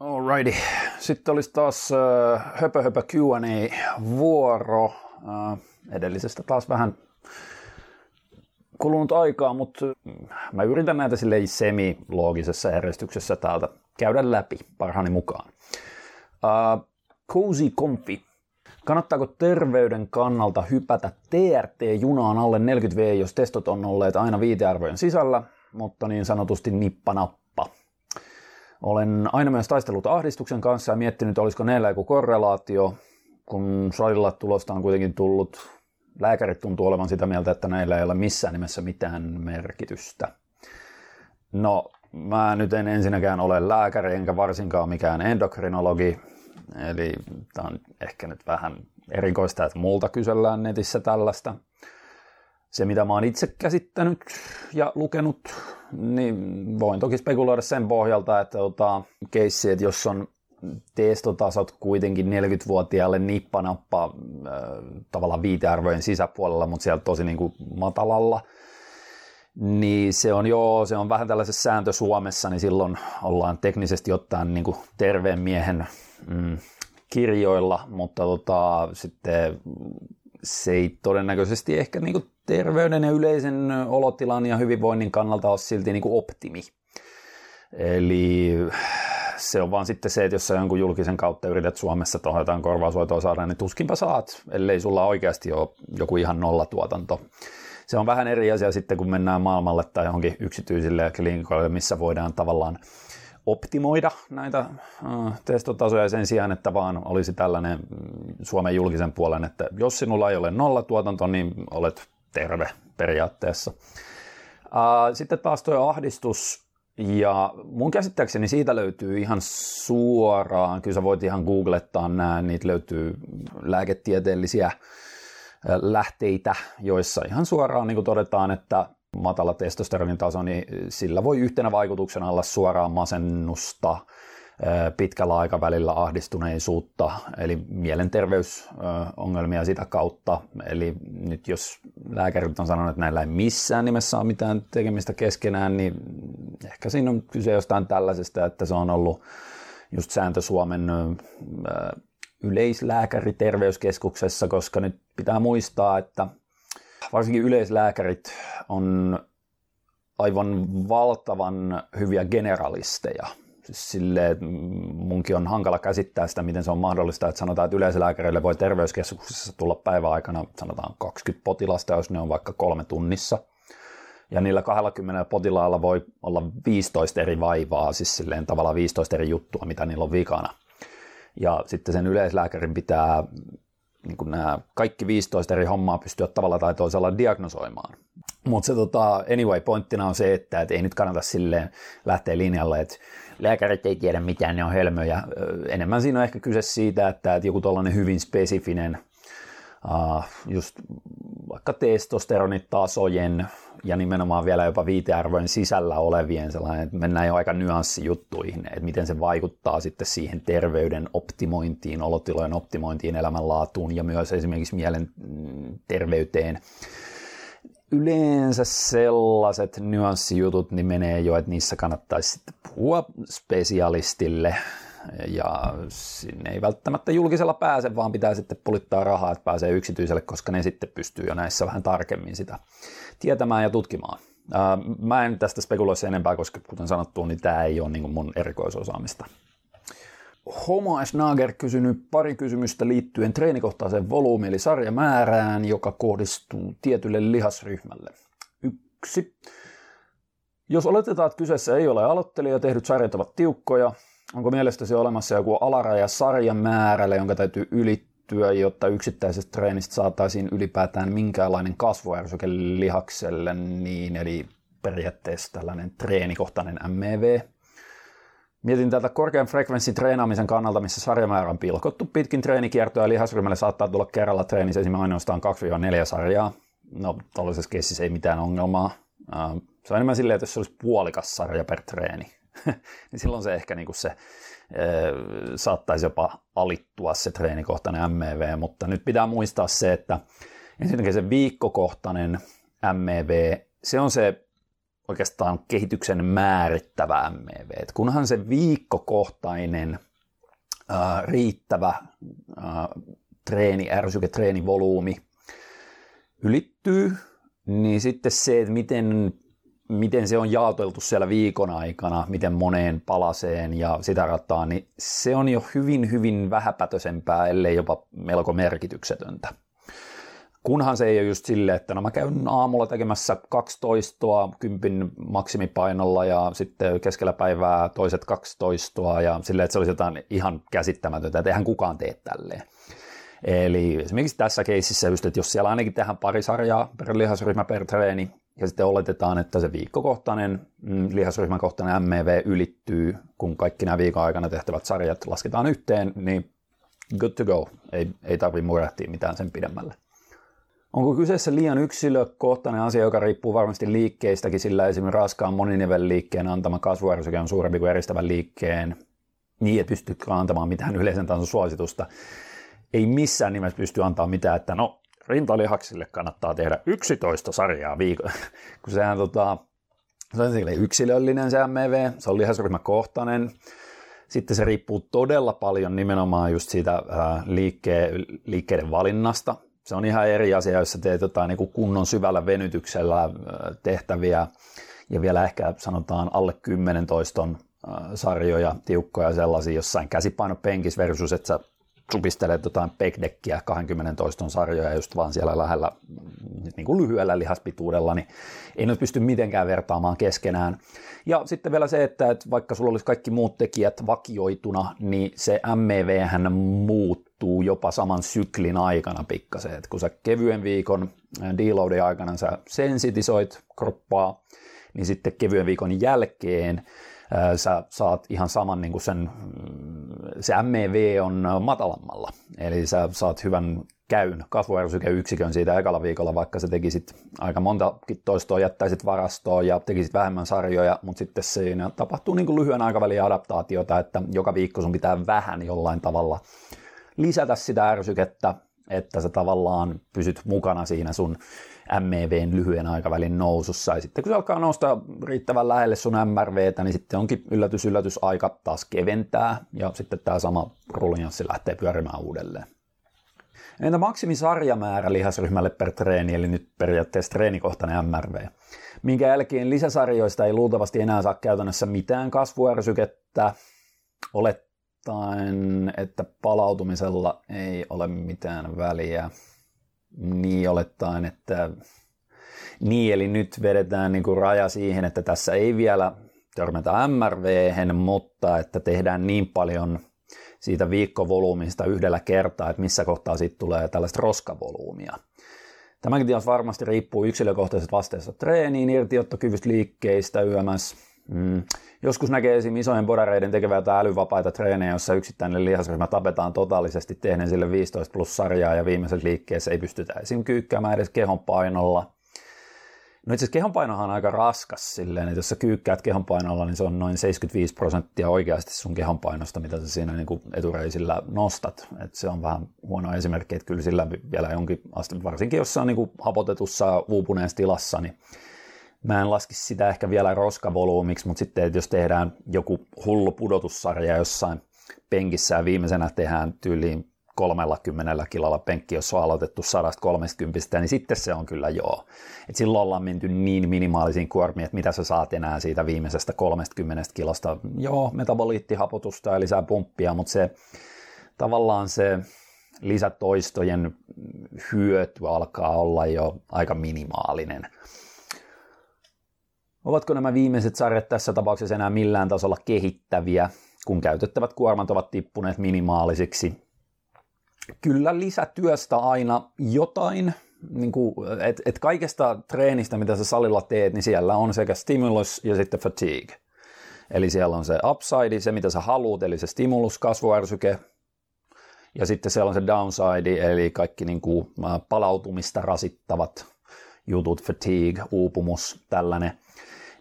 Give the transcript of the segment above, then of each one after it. Alrighty. Sitten olisi taas höpö Q&A-vuoro. Edellisestä taas vähän kulunut aikaa, mutta mä yritän näitä silleen semi-loogisessa järjestyksessä täältä käydä läpi parhaani mukaan. Cozy Comfy. Kannattaako terveyden kannalta hypätä TRT-junaan alle 40V, jos testot on olleet aina viitearvojen sisällä, mutta niin sanotusti nippanappa? Olen aina myös taistellut ahdistuksen kanssa ja miettinyt, olisiko näillä joku korrelaatio, kun salilla tulosta on kuitenkin tullut. Lääkärit tuntuu olevan sitä mieltä, että näillä ei ole missään nimessä mitään merkitystä. No, mä nyt en ensinnäkään ole lääkäri, enkä varsinkaan mikään endokrinologi. Eli tämä on ehkä nyt vähän erikoista, että multa kysellään netissä tällaista. Se, mitä mä oon itse käsittänyt ja lukenut, niin voin toki spekuloida sen pohjalta, että keissi, että jos on testotasot kuitenkin 40-vuotiaalle nippanappa tavallaan viitearvojen sisäpuolella, mutta siellä tosi niin kuin matalalla, niin se on vähän tällaisessa sääntö Suomessa, niin silloin ollaan teknisesti ottaen niin kuin terveen miehen kirjoilla, mutta sitten se ei todennäköisesti ehkä niin kuin terveyden ja yleisen olotilan ja hyvinvoinnin kannalta ole silti niin kuin optimi. Eli se on vaan sitten se, että jos sä jonkun julkisen kautta yrität Suomessa tuohon jotain korvaushoitoa saada, niin tuskinpä saat, ellei sulla oikeasti ole joku ihan nollatuotanto. Se on vähän eri asia sitten, kun mennään maailmalle tai johonkin yksityisille klinikoille, missä voidaan tavallaan optimoida näitä testotasoja sen sijaan, että vaan olisi tällainen Suomen julkisen puolen, että jos sinulla ei ole nollatuotanto, niin olet terve periaatteessa. Sitten taas tuo ahdistus. Ja mun käsittääkseni siitä löytyy ihan suoraan, kyllä sä voit ihan googlettaa nämä, niitä löytyy lääketieteellisiä lähteitä, joissa ihan suoraan niin kuin todetaan, että matala testosteronin taso, niin sillä voi yhtenä vaikutuksena olla suoraan masennusta, pitkällä aikavälillä ahdistuneisuutta, eli mielenterveysongelmia sitä kautta. Eli nyt jos lääkärit on sanonut, että näillä ei missään nimessä ole mitään tekemistä keskenään, niin ehkä siinä on kyse jostain tällaisesta, että se on ollut just sääntö Suomen yleislääkäriterveyskeskuksessa, koska nyt pitää muistaa, että varsinkin yleislääkärit on aivan valtavan hyviä generalisteja. Silleen munkin on hankala käsittää sitä, miten se on mahdollista, että sanotaan, että yleislääkärille voi terveyskeskuksessa tulla päivän aikana sanotaan 20 potilasta, jos ne on vaikka 3 tunnissa. Ja niillä 20 potilaalla voi olla 15 eri vaivaa, siis silleen tavallaan 15 eri juttua, mitä niillä on vikana. Ja sitten sen yleislääkärin pitää niin kuin nämä kaikki 15 eri hommaa pystyä tavalla tai toisella diagnosoimaan. Mutta se anyway, pointtina on se, että et ei nyt kannata silleen lähteä linjalle, että lääkärit ei tiedä mitään, ne on hölmöjä. Enemmän siinä on ehkä kyse siitä, että et joku tollainen hyvin spesifinen, just vaikka testosteronitasojen ja nimenomaan vielä jopa viitearvojen sisällä olevien sellainen, että mennään jo aika nyanssijuttuihin, että miten se vaikuttaa sitten siihen terveyden optimointiin, olotilojen optimointiin, elämänlaatuun ja myös esimerkiksi mielenterveyteen. Yleensä sellaiset nyanssijutut niin menee jo, että niissä kannattaisi sitten puhua spesialistille ja sinne ei välttämättä julkisella pääse, vaan pitää sitten pulittaa rahaa, että pääsee yksityiselle, koska ne sitten pystyy jo näissä vähän tarkemmin sitä tietämään ja tutkimaan. Mä en tästä spekuloi sen enempää, koska kuten sanottu, niin tämä ei ole niin mun erikoisosaamista. Homa Snager kysynyt pari kysymystä liittyen treenikohtaiseen volyymiin eli sarjamäärään, joka kohdistuu tietylle lihasryhmälle. 1. Jos oletetaan, että kyseessä ei ole aloittelija ja tehdyt sarjat ovat tiukkoja, onko mielestäsi olemassa joku alaraja sarjamäärälle, jonka täytyy ylittyä, jotta yksittäisestä treenistä saataisiin ylipäätään minkäänlainen kasvuärsyke lihakselle, niin, eli periaatteessa tällainen treenikohtainen MEV? Mietin tätä korkean frekvenssin treenaamisen kannalta, missä sarjamäärä on pilkottu. Pitkin treenikiertoa ja lihasryhmälle saattaa tulla kerralla treenissä esimerkiksi ainoastaan 2-4 sarjaa. No, tällaisessa keississä ei mitään ongelmaa. Se on enemmän silleen, että jos se olisi puolikas sarja per treeni, niin silloin se ehkä niin kuin se saattaisi jopa alittua se treenikohtainen MEV, mutta nyt pitää muistaa se, että ensinnäkin se viikkokohtainen MEV, se on se oikeastaan kehityksen määrittävä MEV. Et kunhan se viikkokohtainen riittävä treeni, ärsyke-treenivolyymi ylittyy, niin sitten se, että miten se on jaoteltu siellä viikon aikana, miten moneen palaseen ja sitä rattaa, niin se on jo hyvin, hyvin vähäpätösempää, ellei jopa melko merkityksetöntä. Kunhan se ei ole just silleen, että no mä käyn aamulla tekemässä 12 kympin maksimipainolla ja sitten keskellä päivää toiset 12 ja silleen, että se olisi jotain ihan käsittämätöntä, että eihän kukaan tee tälleen. Eli esimerkiksi tässä keississä just, että jos siellä ainakin tehdään pari sarjaa per lihasryhmä per treeni ja sitten oletetaan, että se viikkokohtainen lihasryhmäkohtainen MEV ylittyy, kun kaikki nämä viikon aikana tehtävät sarjat lasketaan yhteen, niin good to go, ei tarvitse murehtia mitään sen pidemmälle. Onko kyseessä liian yksilökohtainen asia, joka riippuu varmasti liikkeistäkin, sillä esimerkiksi raskaan moninivelliikkeen antama kasvuärsyke on suurempi kuin eristävän liikkeen, niin ei pysty antamaan mitään yleisen tason suositusta. Ei missään nimessä pysty antaa mitään, että no rintalihaksille kannattaa tehdä 11 sarjaa viikossa, kun sehän se on yksilöllinen se MEV, se on lihasryhmäkohtainen. Sitten se riippuu todella paljon nimenomaan just siitä liikkeiden valinnasta. Se on ihan eri asia, jos sä teet jotain niin kuin kunnon syvällä venytyksellä tehtäviä ja vielä ehkä sanotaan alle 10 toiston sarjoja, tiukkoja sellaisia jossain käsipainopenkis versus, että sä supistelet jotain pekdekkiä 20 toiston sarjoja just vaan siellä lähellä niin kuin lyhyellä lihaspituudella, niin ei nyt pysty mitenkään vertaamaan keskenään. Ja sitten vielä se, että vaikka sulla olisi kaikki muut tekijät vakioituna, niin se MEVhän muuttuu jopa saman syklin aikana pikkasen. Et kun sä kevyen viikon deloadin aikana sä sensitisoit kroppaa, niin sitten kevyen viikon jälkeen sä saat ihan saman niin kuin se MEV on matalammalla, eli sä saat hyvän käyn kasvuärsykeyksikön siitä ekalla viikolla, vaikka sä tekisit aika montakin toistoa, jättäisit varastoon ja tekisit vähemmän sarjoja, mutta sitten siinä tapahtuu niin kuin lyhyen aikavälin adaptaatiota, että joka viikko sun pitää vähän jollain tavalla lisätä sitä ärsykettä, että sä tavallaan pysyt mukana siinä sun MEVn lyhyen aikavälin nousussa. Ja sitten kun se alkaa nousta riittävän lähelle sun MRVtä, niin sitten onkin yllätys aika taas keventää ja sitten tämä sama ruljanssi lähtee pyörimään uudelleen. Entä maksimisarjamäärä lihasryhmälle per treeni, eli nyt periaatteessa treenikohtainen MRV, minkä jälkeen lisäsarjoista ei luultavasti enää saa käytännössä mitään kasvuärsykettä, olettaen, että palautumisella ei ole mitään väliä. Niin olettaen, että niin, eli nyt vedetään niin kuin raja siihen, että tässä ei vielä törmätä MRV:hen, mutta että tehdään niin paljon siitä viikkovolyymista yhdellä kertaa, että missä kohtaa siitä tulee tällaista roskavolyymia. Tämäkin tietysti varmasti riippuu yksilökohtaisesta vasteesta treeniin, irtiottokyvystä liikkeistä yms. Joskus näkee esim. Isojen bodareiden tekevää tai älyvapaita treenejä, jossa yksittäinen lihasryhmä tapetaan totaalisesti tehden sille 15 plus sarjaa ja viimeisessä liikkeessä ei pystytä esim. Kyykkäämään edes kehonpainolla. No itse asiassa kehonpainohan on aika raskas silleen, että jos sä kyykkäät kehonpainolla, niin se on noin 75% oikeasti sun kehonpainosta, mitä sä siinä niin kuin etureisillä nostat. Et se on vähän huono esimerkki, että kyllä sillä vielä jonkin asti, varsinkin jos se on niin kuin hapotetussa uupuneessa tilassa, niin mä en laski sitä ehkä vielä roskavolyymiksi, mutta sitten jos tehdään joku hullu pudotussarja jossain penkissä ja viimeisenä tehdään tyyliin 30 kilolla penkki, jos on aloitettu 130, niin sitten se on kyllä joo. Et silloin ollaan menty niin minimaalisiin kuormiin, että mitä sä saat enää siitä viimeisestä 30 kilosta. Joo, metaboliittihapotusta ja lisää pumppia, mutta se tavallaan se lisätoistojen hyöty alkaa olla jo aika minimaalinen. Ovatko nämä viimeiset sarjat tässä tapauksessa enää millään tasolla kehittäviä, kun käytettävät kuormat ovat tippuneet minimaalisiksi? Kyllä lisätyöstä aina jotain, niin että kaikesta treenistä, mitä sä salilla teet, niin siellä on sekä stimulus ja sitten fatigue. Eli siellä on se upside, se mitä sä haluat, eli se stimulus, kasvuärsyke, ja sitten siellä on se downside, eli kaikki niin kuin palautumista rasittavat jutut, fatigue, uupumus, tällainen.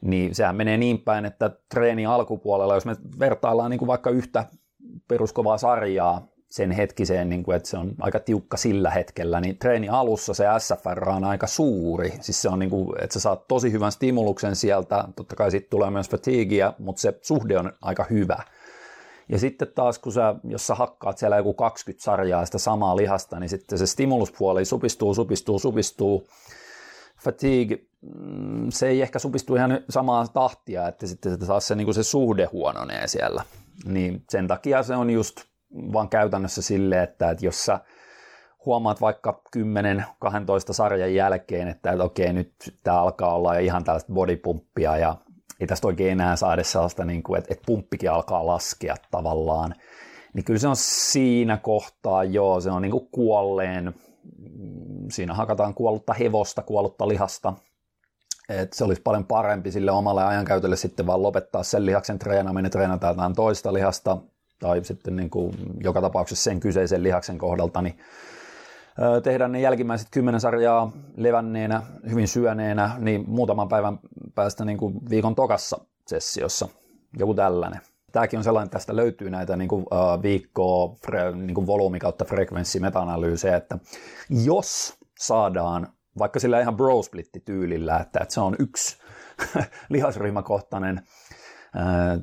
Niin sehän menee niin päin, että treenin alkupuolella, jos me vertaillaan niin kuin vaikka yhtä peruskovaa sarjaa sen hetkiseen, niin kuin, että se on aika tiukka sillä hetkellä, niin treeni alussa se SFR on aika suuri. Siis se on, niin kuin, että sä saat tosi hyvän stimuluksen sieltä, totta kai siitä tulee myös fatiguea, mutta se suhde on aika hyvä. Ja sitten taas, kun sä, jos sä hakkaat siellä joku 20 sarjaa sitä samaa lihasta, niin sitten se stimuluspuoli supistuu. Fatigue, se ei ehkä supistu ihan samaa tahtia, että sitten taas se, niin kuin se suhde huononee siellä. Niin sen takia se on just vaan käytännössä silleen, että jos sä huomaat vaikka 10-12 sarjan jälkeen, että okei, nyt tää alkaa olla ihan tällaista bodipumppia ja ei tästä oikein enää saada sellaista, niin kuin, että pumppikin alkaa laskea tavallaan, niin kyllä se on siinä kohtaa, joo, se on niin kuin kuolleen, siinä hakataan kuollutta hevosta, kuollutta lihasta, että se olisi paljon parempi sille omalle ajankäytölle sitten vaan lopettaa sen lihaksen treenaaminen, treenataan jotain toista lihasta, tai sitten niin kuin joka tapauksessa sen kyseisen lihaksen kohdalta, niin tehdään ne jälkimmäiset 10 sarjaa levänneenä, hyvin syöneenä, niin muutaman päivän päästä niin kuin viikon tokassa sessiossa, joku tällainen. Tämäkin on sellainen, että tästä löytyy näitä niin kuin viikkoa, niin kuin volyymi kautta frekvenssi, meta-analyysejä, että jos saadaan, vaikka sillä ihan bro-splitti-tyylillä, että se on yksi lihasryhmäkohtainen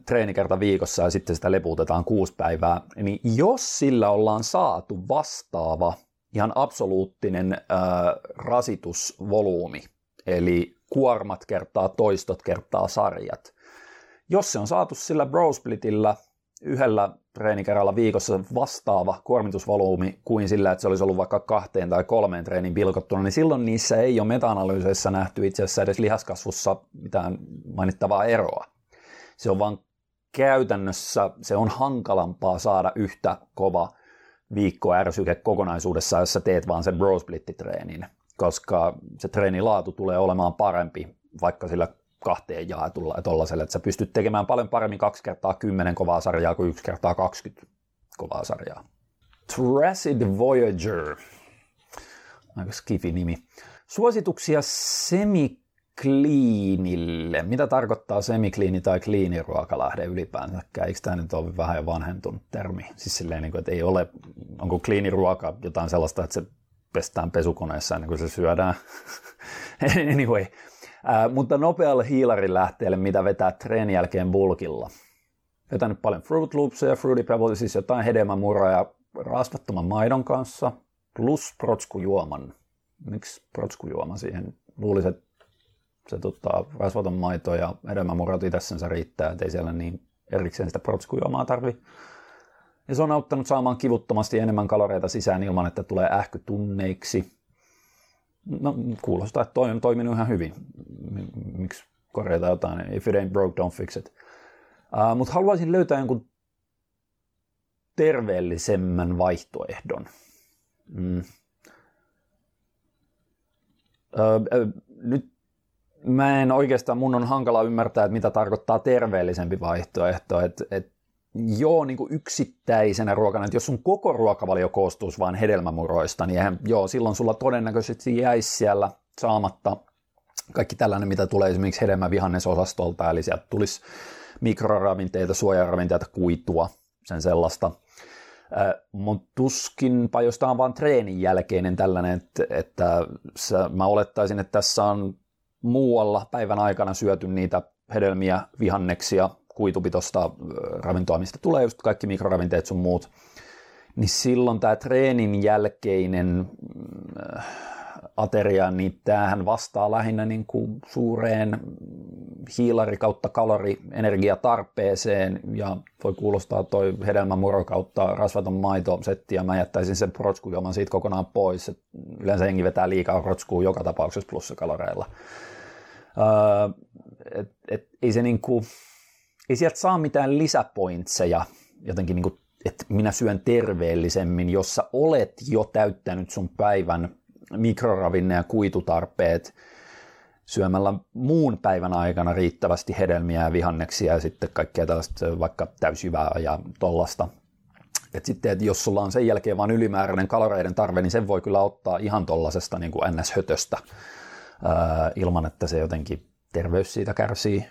treeni kerta viikossa ja sitten sitä leputetaan 6 päivää, niin jos sillä ollaan saatu vastaava ihan absoluuttinen rasitusvolyymi, eli kuormat kertaa toistot kertaa sarjat. Jos se on saatu sillä brosplitillä yhdellä treenikerralla viikossa vastaava kuormitusvolyymi kuin sillä, että se olisi ollut vaikka 2 tai 3 treenin pilkottuna, niin silloin niissä ei ole meta-analyyseissä nähty itse asiassa edes lihaskasvussa mitään mainittavaa eroa. Se on vaan käytännössä, se on hankalampaa saada yhtä kova viikko ärsyke kokonaisuudessa, jos sä teet vaan sen brosplitti-treenin, koska se treenilaatu tulee olemaan parempi, vaikka sillä 2 jaetulla ja tollasella, että sä pystyt tekemään paljon paremmin 2x10 kovaa sarjaa kuin 1x20 kovaa sarjaa. Tracid Voyager. Aika skifi nimi. Suosituksia semikliinille. Mitä tarkoittaa semikliini tai kliiniruokalähde ylipäänsä? Eikö tämä nyt ole vähän jo vanhentunut termi? Siis silleen, että ei ole, onko kliiniruoka jotain sellaista, että se pestään pesukoneessa ennen kuin se syödään? Anyway. Mutta nopealle hiilarilähteelle, mitä vetää treenin jälkeen bulkilla. Vetänyt paljon Fruit Loopsia, Fruity Pebbles, siis jotain hedelmämuroja rasvattoman maidon kanssa, plus protskujuoman. Miksi protskujuoma siihen? Luulisin, että se rasvaton maito ja hedelmämurot itsensä riittää, ettei siellä niin erikseen sitä protskujuomaa tarvitse. Ja se on auttanut saamaan kivuttomasti enemmän kaloreita sisään ilman, että tulee ähkytunneiksi. No, kuulostaa, että toi on toiminut ihan hyvin. Miksi korjata jotain? If it ain't broke, don't fix it. Mutta haluaisin löytää jonkun terveellisemmän vaihtoehdon. Nyt mä en oikeastaan, mun on hankala ymmärtää, että mitä tarkoittaa terveellisempi vaihtoehto. Joo, niin kuin yksittäisenä ruokana, että jos sun koko ruokavalio koostuisi vain hedelmämuroista, niin silloin sulla todennäköisesti jäisi siellä saamatta kaikki tällainen, mitä tulee esimerkiksi hedelmävihannesosastolta, eli sieltä tulisi mikroravinteita, suojaravinteita, kuitua, sen sellaista. Mutta tuskinpa, jos tämä on vaan treenin jälkeinen tällainen, että mä olettaisin, että tässä on muualla päivän aikana syöty niitä hedelmiä, vihanneksia, kuitupitoista ravintoa, mistä tulee just kaikki mikroravinteet sun muut, niin silloin tämä treenin jälkeinen ateria, niin tämähän vastaa lähinnä niin kuin suureen hiilari kautta kalori-energiatarpeeseen, ja voi kuulostaa toi hedelmämuro kautta rasvaton maito-setti, ja mä jättäisin sen protskujuoman siitä kokonaan pois, että yleensä hengi vetää liikaa protskuu joka tapauksessa plussakaloreilla. Ei se niinku... Ei sieltä saa mitään lisäpointseja, jotenkin niin kuin, että minä syön terveellisemmin, jos sä olet jo täyttänyt sun päivän mikroravinne- ja kuitutarpeet syömällä muun päivän aikana riittävästi hedelmiä ja vihanneksia ja sitten kaikkea tällaista vaikka täysjyvää ja tollasta. Että sitten, että jos sulla on sen jälkeen vaan ylimääräinen kaloreiden tarve, niin sen voi kyllä ottaa ihan tollasesta niin kuin NS-hötöstä ilman, että se jotenkin terveys siitä kärsii.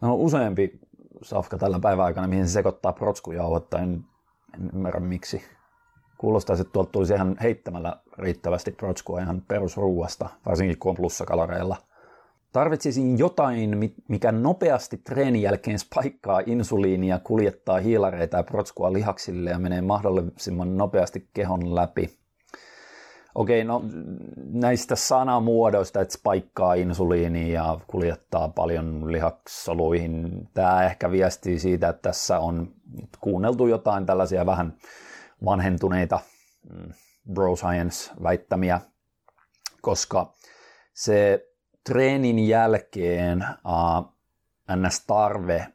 No, useampi safka tällä päivän aikana, mihin se sekoittaa protskujauhot tai en ymmärrä miksi. Kuulostaisi, että tuolta tulisi ihan heittämällä riittävästi protskua ihan perusruuasta, varsinkin kun on plussakaloreilla. Tarvitsisin jotain, mikä nopeasti treenin jälkeen spaikkaa insuliinia, kuljettaa hiilareita ja protskua lihaksille ja menee mahdollisimman nopeasti kehon läpi. Okei, no näistä sanamuodoista, että spaikkaa insuliinia ja kuljettaa paljon lihaksoluihin. Tämä ehkä viestii siitä, että tässä on kuunneltu jotain tällaisia vähän vanhentuneita bro science-väittämiä, koska se treenin jälkeen NS-tarve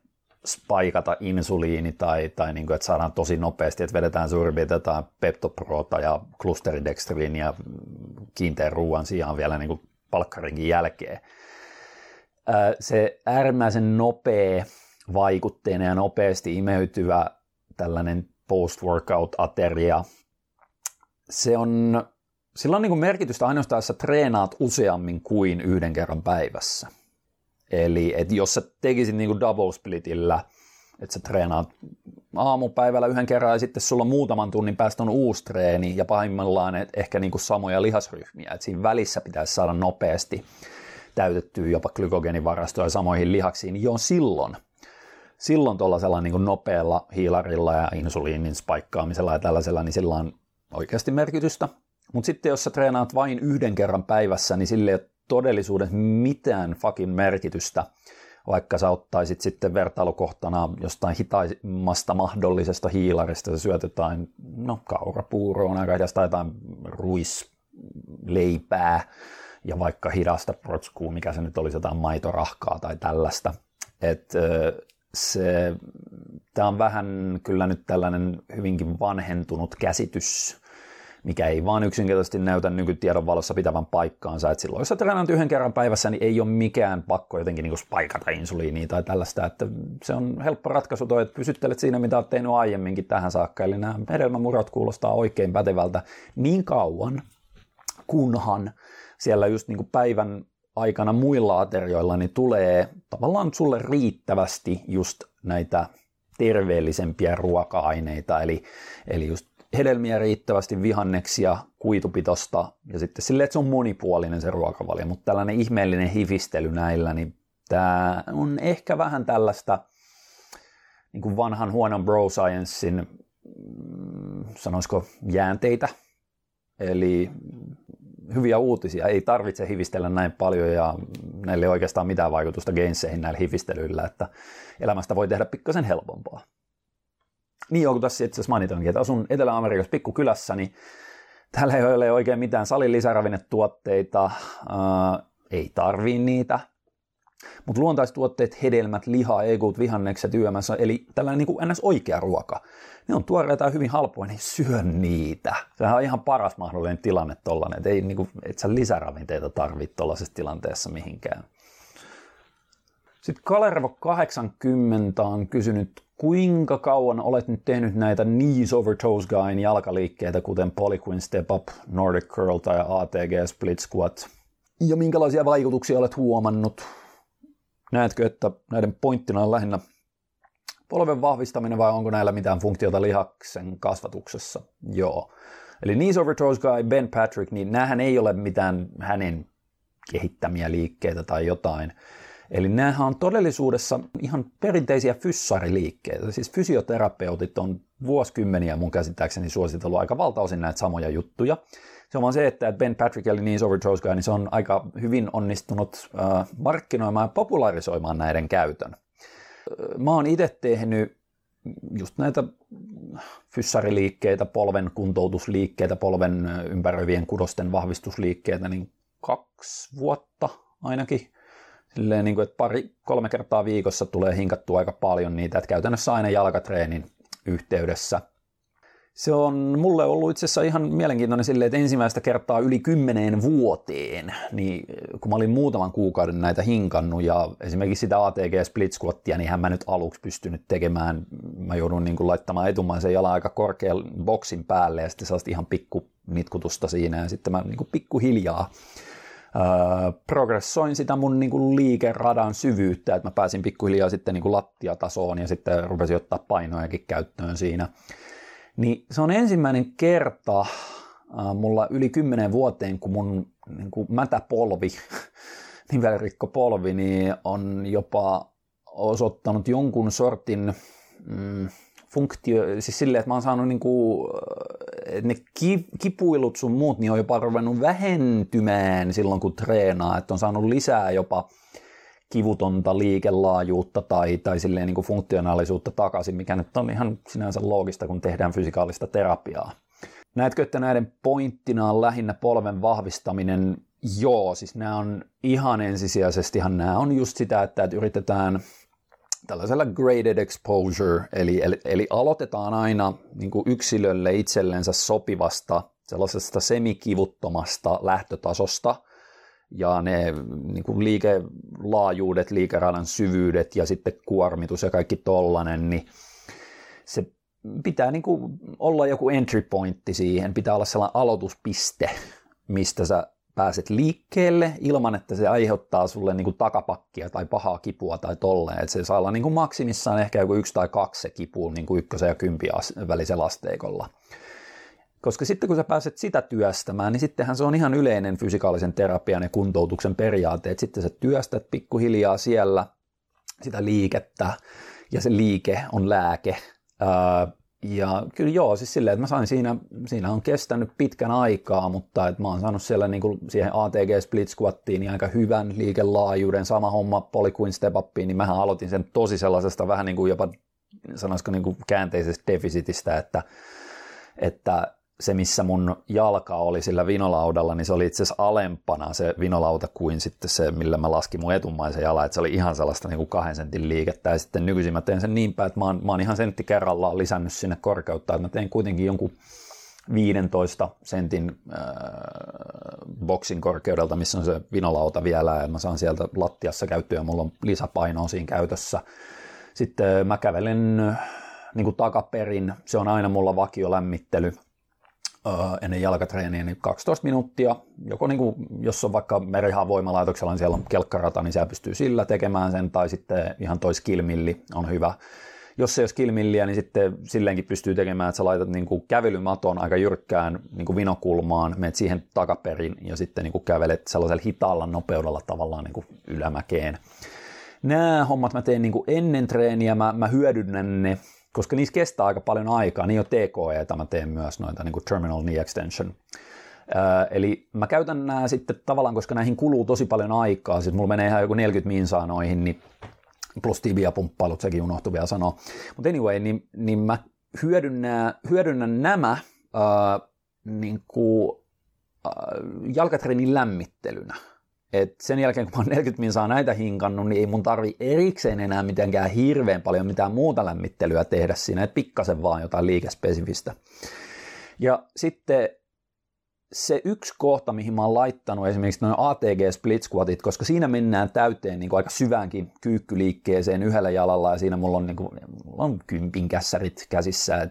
spaikata insuliini tai niin kuin, että saadaan tosi nopeasti, että vedetään suurin piirtein peptoproota ja klusteridextriiniä kiinteän ruoan sijaan vielä niin kuin palkkarinkin jälkeen. Se äärimmäisen nopea vaikutteinen ja nopeasti imeytyvä tällainen post-workout-ateria, sillä on niin kuin merkitystä ainoastaan, jos sä treenaat useammin kuin yhden kerran päivässä. Eli et jos sä tekisit niin kuin double splitillä, että sä treenaat aamupäivällä yhden kerran ja sitten sulla muutaman tunnin päästä on uusi treeni ja pahimmillaan ehkä niin kuin samoja lihasryhmiä. Et siinä välissä pitäisi saada nopeasti täytettyä jopa glykogeenivarastoja samoihin lihaksiin jo silloin. Silloin tuollaisella niin kuin nopealla hiilarilla ja insuliinin spaikkaamisella ja tällaisella, niin sillä on oikeasti merkitystä. Mutta sitten jos sä treenaat vain yhden kerran päivässä, niin sille ei ole todellisuudessa mitään fucking merkitystä, vaikka sä ottaisit sitten vertailukohtana jostain hitaimmasta mahdollisesta hiilarista, sä syöt jotain, no kaurapuuroa, aika hidasta jotain ruisleipää ja vaikka hidasta protskuu, mikä se nyt olisi jotain maitorahkaa tai tällaista. Tämä on vähän kyllä nyt tällainen hyvinkin vanhentunut käsitys, mikä ei vaan yksinkertaisesti näytä nykytiedon valossa pitävän paikkaansa. Et silloin, jos sä treenaat yhden kerran päivässä, niin ei ole mikään pakko jotenkin niin kuin spaikata insuliiniä tai tällaista. Että se on helppo ratkaisu toi, että pysyttelet siinä, mitä olet tehnyt aiemminkin tähän saakka. Eli nämä hedelmämurot kuulostaa oikein pätevältä niin kauan, kunhan siellä just niin kuin päivän aikana muilla aterioilla niin tulee tavallaan sulle riittävästi just näitä terveellisempiä ruoka-aineita. Eli just hedelmiä riittävästi, vihanneksia, kuitupitosta ja sitten silleen, että se on monipuolinen se ruokavalio, mutta tällainen ihmeellinen hifistely näillä, niin tämä on ehkä vähän tällaista niin kuin vanhan huonon bro sciencein, sanoisiko, jäänteitä. Eli hyviä uutisia, ei tarvitse hivistellä näin paljon ja näillä ei oikeastaan mitään vaikutusta gainseihin näillä hifistelyillä, että elämästä voi tehdä pikkasen helpompaa. Niin joo, kun tässä itse asiassa mainitoinkin, että asun Etelä-Amerikassa pikkukylässä, niin täällä ei ole oikein mitään salin lisäravinnetuotteita, ei tarvii niitä. Mutta luontaistuotteet, hedelmät, liha, egut, vihannekset, yömässä, eli tällainen niin kuin ns. Oikea ruoka. Ne on tuoreita ja hyvin halpoja, niin syö niitä. Sehän on ihan paras mahdollinen tilanne tollainen, että ei niin kuin, et sä lisäravinteita tarvitse tollaisessa tilanteessa mihinkään. Sitten Kalervo 80 on kysynyt, kuinka kauan olet nyt tehnyt näitä Knees Over Toes Guyn jalkaliikkeitä, kuten Poliquin Step Up, Nordic Curl tai ATG Split Squat? Ja minkälaisia vaikutuksia olet huomannut? Näetkö, että näiden pointtina on lähinnä polven vahvistaminen vai onko näillä mitään funktiota lihaksen kasvatuksessa? Joo. Eli Knees Over Toes Guy, Ben Patrick, niin näähän ei ole mitään hänen kehittämiä liikkeitä tai jotain. Eli näähän on todellisuudessa ihan perinteisiä fyssariliikkeitä. Siis fysioterapeutit on vuosikymmeniä mun käsittääkseni suositellut aika valtaosin näitä samoja juttuja. Se on vaan se, että Ben Patrick eli Knees Over Toes Guy, niin se on aika hyvin onnistunut markkinoimaan ja popularisoimaan näiden käytön. Mä oon itse tehnyt just näitä fyssariliikkeitä, polven kuntoutusliikkeitä, polven ympäröivien kudosten vahvistusliikkeitä, niin 2 vuotta ainakin. Silleen niin kuin, että 2-3 kertaa viikossa tulee hinkattua aika paljon niitä, että käytännössä aina jalkatreenin yhteydessä. Se on mulle ollut itse asiassa ihan mielenkiintoinen silleen, että ensimmäistä kertaa yli 10 vuoteen, niin kun mä olin muutaman kuukauden näitä hinkannut ja esimerkiksi sitä ATG Split Squattia, niin mä nyt aluksi pystynyt tekemään, mä joudun niin kuin laittamaan etumaisen jalan aika korkean boksin päälle ja sitten sellaista ihan pikkunitkutusta siinä ja sitten mä niin kuin pikkuhiljaa progressoin sitä mun niinku liikeradan syvyyttä, että mä pääsin pikkuhiljaa sitten niinku lattiatasoon ja sitten rupesin ottaa painojakin käyttöön siinä. Niin se on ensimmäinen kerta mulla yli 10 vuoteen, kun mun niin kuin mätäpolvi, nivelrikkopolvi, niin on jopa osoittanut jonkun sortin funktio, siis silleen, että mä oon saanut niinku, että ne kipuilut sun muut, niin on jopa ruvennut vähentymään silloin, kun treenaa, että on saanut lisää jopa kivutonta liikelaajuutta tai silleen niinku funktionaalisuutta takaisin, mikä nyt on ihan sinänsä loogista, kun tehdään fysikaalista terapiaa. Näetkö, että näiden pointtina on lähinnä polven vahvistaminen? Joo, siis nämä on ihan ensisijaisestihan, nämä on just sitä, että yritetään tällaisella graded exposure, eli aloitetaan aina niin kuin yksilölle itsellensä sopivasta, sellaisesta semikivuttomasta lähtötasosta, ja ne niin kuin liikelaajuudet, liikeradan syvyydet ja sitten kuormitus ja kaikki tollainen, niin se pitää niin kuin olla joku entry pointti siihen, pitää olla sellainen aloituspiste, mistä sä pääset liikkeelle ilman, että se aiheuttaa sulle niin kuin takapakkia tai pahaa kipua tai tolleen. Että se saa olla niin kuin maksimissaan ehkä joku 1 tai 2 kipua niin kuin 1 ja 10 välisellä asteikolla. Koska sitten kun sä pääset sitä työstämään, niin sittenhän se on ihan yleinen fysikaalisen terapian ja kuntoutuksen periaate. Että sitten sä työstät pikkuhiljaa siellä sitä liikettä ja se liike on lääke. Ja kyllä joo, siis silleen, että mä sain siinä on kestänyt pitkän aikaa, mutta että mä oon saanut siellä niin kuin siihen ATG Split Squattiin niin aika hyvän liikelaajuuden, sama homma Polyquin Step Upiin, niin mähän aloitin sen tosi sellaisesta vähän niin kuin jopa sanoisiko niin kuin käänteisestä defisitistä, että se missä mun jalka oli sillä vinolaudalla, niin se oli itse asiassa alempana se vinolauta kuin sitten se, millä mä laskin mun etumaisen jalan, että se oli ihan sellaista niin kuin 2 sentin liikettä, ja sitten nykyisin mä teen sen niin päin, että mä oon ihan sentti kerrallaan lisännyt sinne korkeutta, että mä teen kuitenkin jonkun 15 sentin boksin korkeudelta, missä on se vinolauta vielä, ja mä saan sieltä lattiassa käyttöä, ja mulla on lisäpainoa siinä käytössä. Sitten mä kävelen niin kuin takaperin, se on aina mulla vakiolämmittely, ennen jalkatreeniä, niin 12 minuuttia. Joko niin kuin, jos on vaikka merihavoimalaitoksella, niin siellä on kelkkarata, niin siellä pystyy sillä tekemään sen, tai sitten ihan toi skillmilli on hyvä. Jos ei ole skillmilliä, niin sitten silleenkin pystyy tekemään, että sä laitat niin kuin kävelymaton aika jyrkkään niin kuin vinokulmaan, menet siihen takaperin ja sitten niin kuin kävelet sellaisella hitaalla nopeudella tavallaan niin kuin ylämäkeen. Nämä hommat mä teen niin kuin ennen treeniä, mä hyödynnän ne, koska niissä kestää aika paljon aikaa, niin jo TKEtä mä teen myös noita, niin kuin Terminal Knee Extension. Eli mä käytän nämä sitten tavallaan, koska näihin kuluu tosi paljon aikaa, siis mulla menee ihan joku 40 minsaa noihin, niin plus tibiapumppailut, sekin unohtui vielä sanoa. Mutta anyway, niin mä hyödynnän nämä niin kuin, jalkatreenin lämmittelynä. Et sen jälkeen, kun mä oon 40 minsaa näitä hinkannut, niin ei mun tarvi erikseen enää mitenkään hirveän paljon mitään muuta lämmittelyä tehdä siinä, että pikkasen vaan jotain liikespesifistä. Ja sitten se yksi kohta, mihin mä oon laittanut esimerkiksi noin ATG-splitsquatit, koska siinä mennään täyteen niin kuin aika syväänkin kyykkyliikkeeseen yhdellä jalalla, ja siinä mulla on, niin kuin, mulla on 10 kässärit käsissä,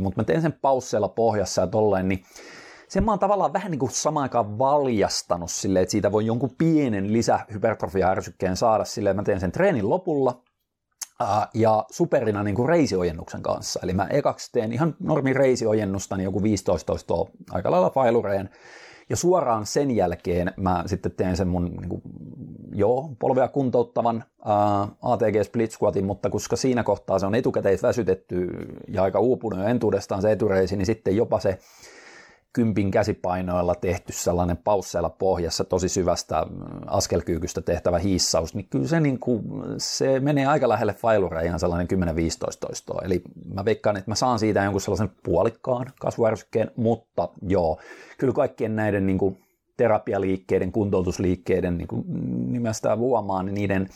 mutta mä teen sen pausseella pohjassa ja tolleen, niin sen mä oon tavallaan vähän niin kuin samaan aikaan valjastanut silleen, että siitä voi jonkun pienen lisähypertrofia-ärsykkeen saada silleen, että mä teen sen treenin lopulla ja superina niin kuin reisiojennuksen kanssa. Eli mä ekaksi teen ihan normi reisiojennusta, niin joku 15 toistoa aika lailla failureen. Ja suoraan sen jälkeen mä sitten teen sen mun niin kuin, polvea kuntouttavan ATG Split Squatin, mutta koska siinä kohtaa se on etukäteet väsytetty ja aika uupunut jo entuudestaan se etureisi, niin sitten jopa se 10 käsipainoilla tehty sellainen pausseilla pohjassa tosi syvästä askelkyykystä tehtävä hiissaus, niin kyllä se, niin kuin, se menee aika lähelle failureja ihan sellainen 10-15 toistoa. Eli mä veikkaan, että mä saan siitä jonkun sellaisen puolikkaan kasvuärsykkeen, mutta joo, kyllä kaikkien näiden niin kuin terapialiikkeiden, kuntoutusliikkeiden niin kuin nimestä vuomaan, niin niiden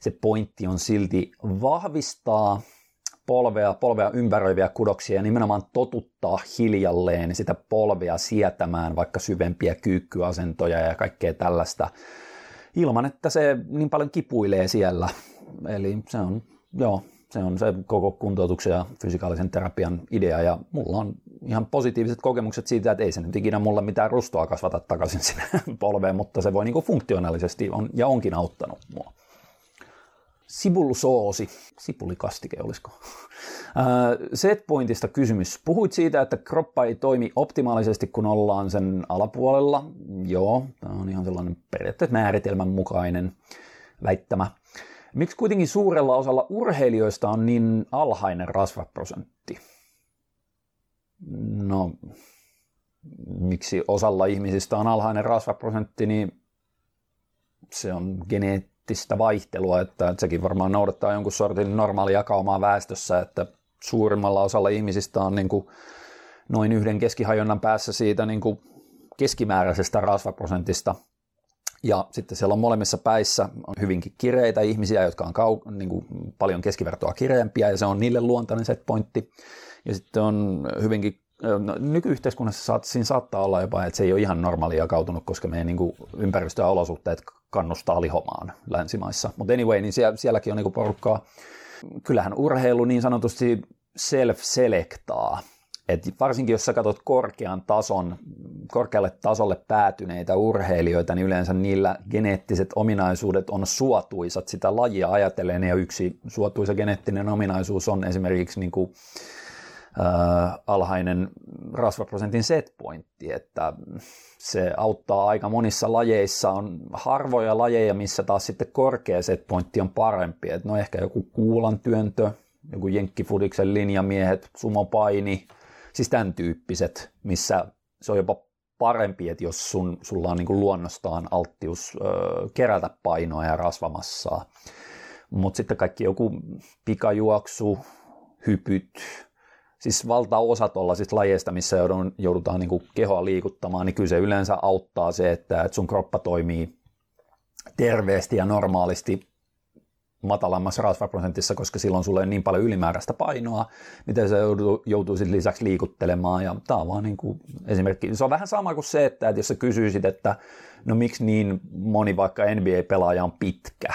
se pointti on silti vahvistaa polvea ympäröiviä kudoksia ja nimenomaan totuttaa hiljalleen sitä polvea sietämään vaikka syvempiä kyykkyasentoja ja kaikkea tällaista ilman, että se niin paljon kipuilee siellä. Eli se on se koko kuntoutuksen ja fysikaalisen terapian idea ja mulla on ihan positiiviset kokemukset siitä, että ei se nyt ikinä mulle mitään rustoa kasvata takaisin sinne polveen, mutta se voi niin kuin funktionaalisesti ja onkin auttanut mua. sipulusoosi, sipulikastike olisiko. Setpointista kysymys. Puhuit siitä, että kroppa ei toimi optimaalisesti, kun ollaan sen alapuolella. Joo, tämä on ihan sellainen periaatteessa määritelmän mukainen väittämä. Miksi kuitenkin suurella osalla urheilijoista on niin alhainen rasvaprosentti? No, miksi osalla ihmisistä on alhainen rasvaprosentti, niin se on geneettistä vaihtelua, että sekin varmaan noudattaa jonkun sortin normaalia jakaumaa väestössä, että suurimmalla osalla ihmisistä on niin kuin noin yhden keskihajonnan päässä siitä niin kuin keskimääräisestä rasvaprosentista. Ja sitten siellä on molemmissa päissä on hyvinkin kireitä ihmisiä, jotka on niin kuin paljon keskivertoa kireämpiä, ja se on niille luontainen setpointti. Ja sitten on hyvinkin, no, nykyyhteiskunnassa siinä saattaa olla jopa, että se ei ole ihan normaali jakautunut, koska meidän niin kuin ympäristö- ja olosuhteet kannustaa lihomaan länsimaissa. Mutta anyway, niin sielläkin on niin kuin porukkaa. Kyllähän urheilu niin sanotusti self-selektaa. Et varsinkin jos sä katsot korkealle tasolle päätyneitä urheilijoita, niin yleensä niillä geneettiset ominaisuudet on suotuisat sitä lajia ajatellen, ja yksi suotuisa geneettinen ominaisuus on esimerkiksi niin kuin, alhainen rasvaprosentin setpointti, että se auttaa aika monissa lajeissa, on harvoja lajeja, missä taas sitten korkea setpointti on parempi, että no ehkä joku kuulantyöntö, joku jenkkifudiksen linjamiehet, sumopaini, siis tämän tyyppiset, missä se on jopa parempi, että jos sulla on niin kuin luonnostaan alttius kerätä painoa ja rasvamassaa. Mutta sitten kaikki joku pikajuoksu, hypyt, siis valtaosa tuollaisista lajeista, missä joudutaan niin kuin kehoa liikuttamaan, niin kyllä se yleensä auttaa se, että sun kroppa toimii terveesti ja normaalisti matalammassa rasvaprosentissa, koska silloin sulla ei ole niin paljon ylimääräistä painoa, mitä sä joutuu sitten lisäksi liikuttelemaan. Ja tämä on vaan niin kuin esimerkki. Se on vähän sama kuin se, että jos sä kysyisit, että no miksi niin moni vaikka NBA-pelaaja on pitkä.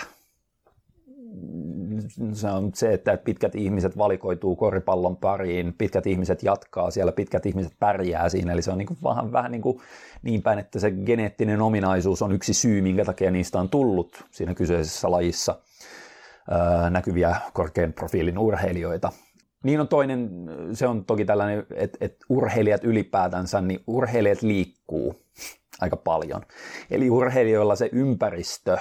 Se on se, että pitkät ihmiset valikoituu koripallon pariin, pitkät ihmiset jatkaa siellä, pitkät ihmiset pärjää siinä. Eli se on niin kuin vähän niin kuin niin päin, että se geneettinen ominaisuus on yksi syy, minkä takia niistä on tullut siinä kyseisessä lajissa näkyviä korkean profiilin urheilijoita. Niin on toinen, se on toki tällainen, että urheilijat ylipäätänsä, niin urheilijat liikkuu aika paljon. Eli urheilijoilla se ympäristö,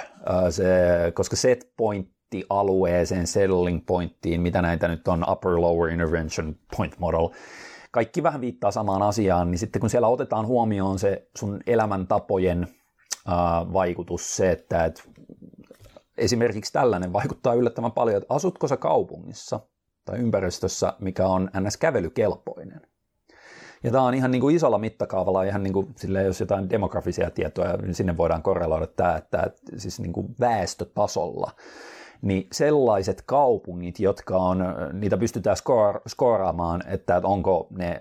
koska set pointti alueeseen, settling pointtiin, mitä näitä nyt on, upper lower intervention point model, kaikki vähän viittaa samaan asiaan, niin sitten kun siellä otetaan huomioon se sun elämäntapojen vaikutus, se, että esimerkiksi tällainen vaikuttaa yllättävän paljon, että asutko sä kaupungissa tai ympäristössä, mikä on NS-kävelykelpoinen. Ja tämä on ihan niin kuin isolla mittakaavalla, ihan niin kuin, sillä jos jotain demografisia tietoja, niin sinne voidaan korreloida tämä, että siis niin kuin väestötasolla. Niin sellaiset kaupungit, jotka on, niitä pystytään skoraamaan, että onko ne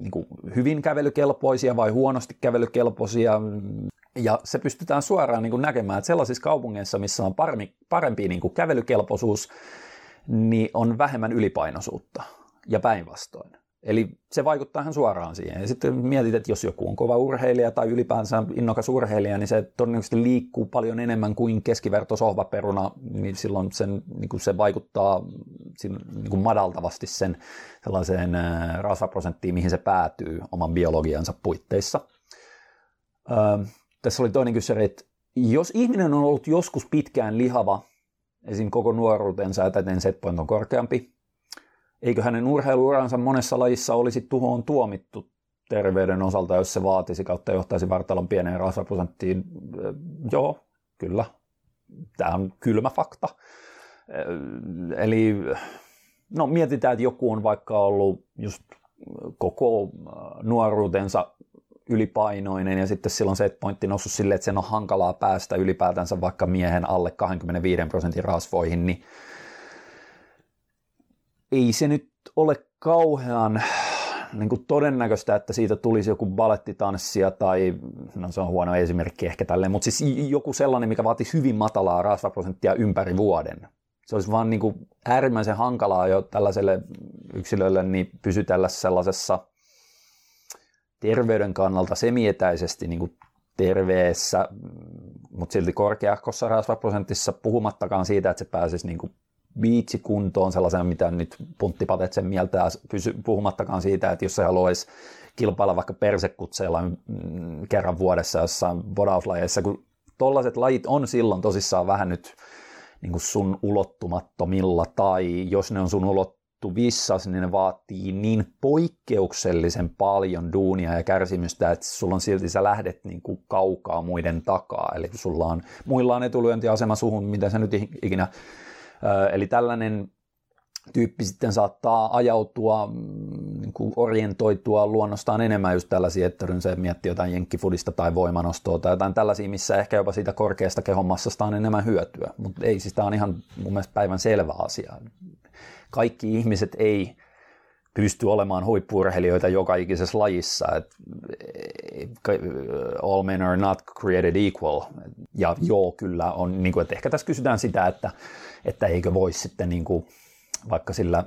niin kuin hyvin kävelykelpoisia vai huonosti kävelykelpoisia. Ja se pystytään suoraan niin kuin näkemään, että sellaisissa kaupungeissa, missä on parempi niin kuin kävelykelpoisuus, niin on vähemmän ylipainoisuutta ja päinvastoin. Eli se vaikuttaa ihan suoraan siihen. Ja sitten mietit, että jos joku on kova urheilija tai ylipäänsä innokas urheilija, niin se todennäköisesti liikkuu paljon enemmän kuin keskivertosohvaperuna, niin silloin sen, niin kuin se vaikuttaa niin kuin madaltavasti sen sellaiseen rasvaprosenttiin, mihin se päätyy oman biologiansa puitteissa. Tässä oli toinen kysyri, että jos ihminen on ollut joskus pitkään lihava, esim. Koko nuoruutensa, täten setpoint on korkeampi, eikö hänen urheiluuransa monessa lajissa olisi tuhoon tuomittu terveyden osalta, jos se vaatisi kautta johtaisi vartalon pieneen rasvaprosenttiin? Joo, kyllä. Tämä on kylmä fakta. Eli no, mietitään, että joku on vaikka ollut just koko nuoruutensa ylipainoinen ja sitten silloin setpointti noussut silleen, että sen on hankalaa päästä ylipäätänsä vaikka miehen alle 25% rasvoihin, niin ei se nyt ole kauhean niin kuin todennäköistä, että siitä tulisi joku balettitanssija tai, no se on huono esimerkki ehkä tälleen, mutta siis joku sellainen, mikä vaatisi hyvin matalaa rasvaprosenttia ympäri vuoden. Se olisi vaan niin kuin äärimmäisen hankalaa jo tällaiselle yksilölle niin pysytellä sellaisessa terveyden kannalta semietäisesti niin kuin terveessä mutta silti korkeahkossa rasvaprosentissa, puhumattakaan siitä, että se pääsisi niin kuin biitsikuntoon sellaisen, mitä nyt punttipatet sen mieltää, puhumattakaan siitä, että jos se haluaisi kilpailla vaikka persekutseilla kerran vuodessa jossain bodauslajeissa, kun tollaiset lajit on silloin tosissaan vähän nyt niin kuin sun ulottumattomilla, tai jos ne on sun ulottuvissa, niin ne vaatii niin poikkeuksellisen paljon duunia ja kärsimystä, että sulla on silti, sä lähdet niin kuin kaukaa muiden takaa, eli sulla on, muilla on etulyöntiasema suhun, mitä sä nyt ikinä, eli tällainen tyyppi sitten saattaa ajautua, niin kuin orientoitua luonnostaan enemmän just tällaisia, että se miettii jotain jenkkifudista tai voimanostoa tai jotain tällaisia, missä ehkä jopa siitä korkeasta kehonmassasta on enemmän hyötyä. Mutta ei, siis tämä on ihan mun mielestä päivän selvä asia. Kaikki ihmiset ei pysty olemaan huippu-urheilijoita joka ikisessä lajissa. Et all men are not created equal. Ja joo, kyllä on, niin kuin, että ehkä tässä kysytään sitä, että eikö voisi sitten niin kuin vaikka sillä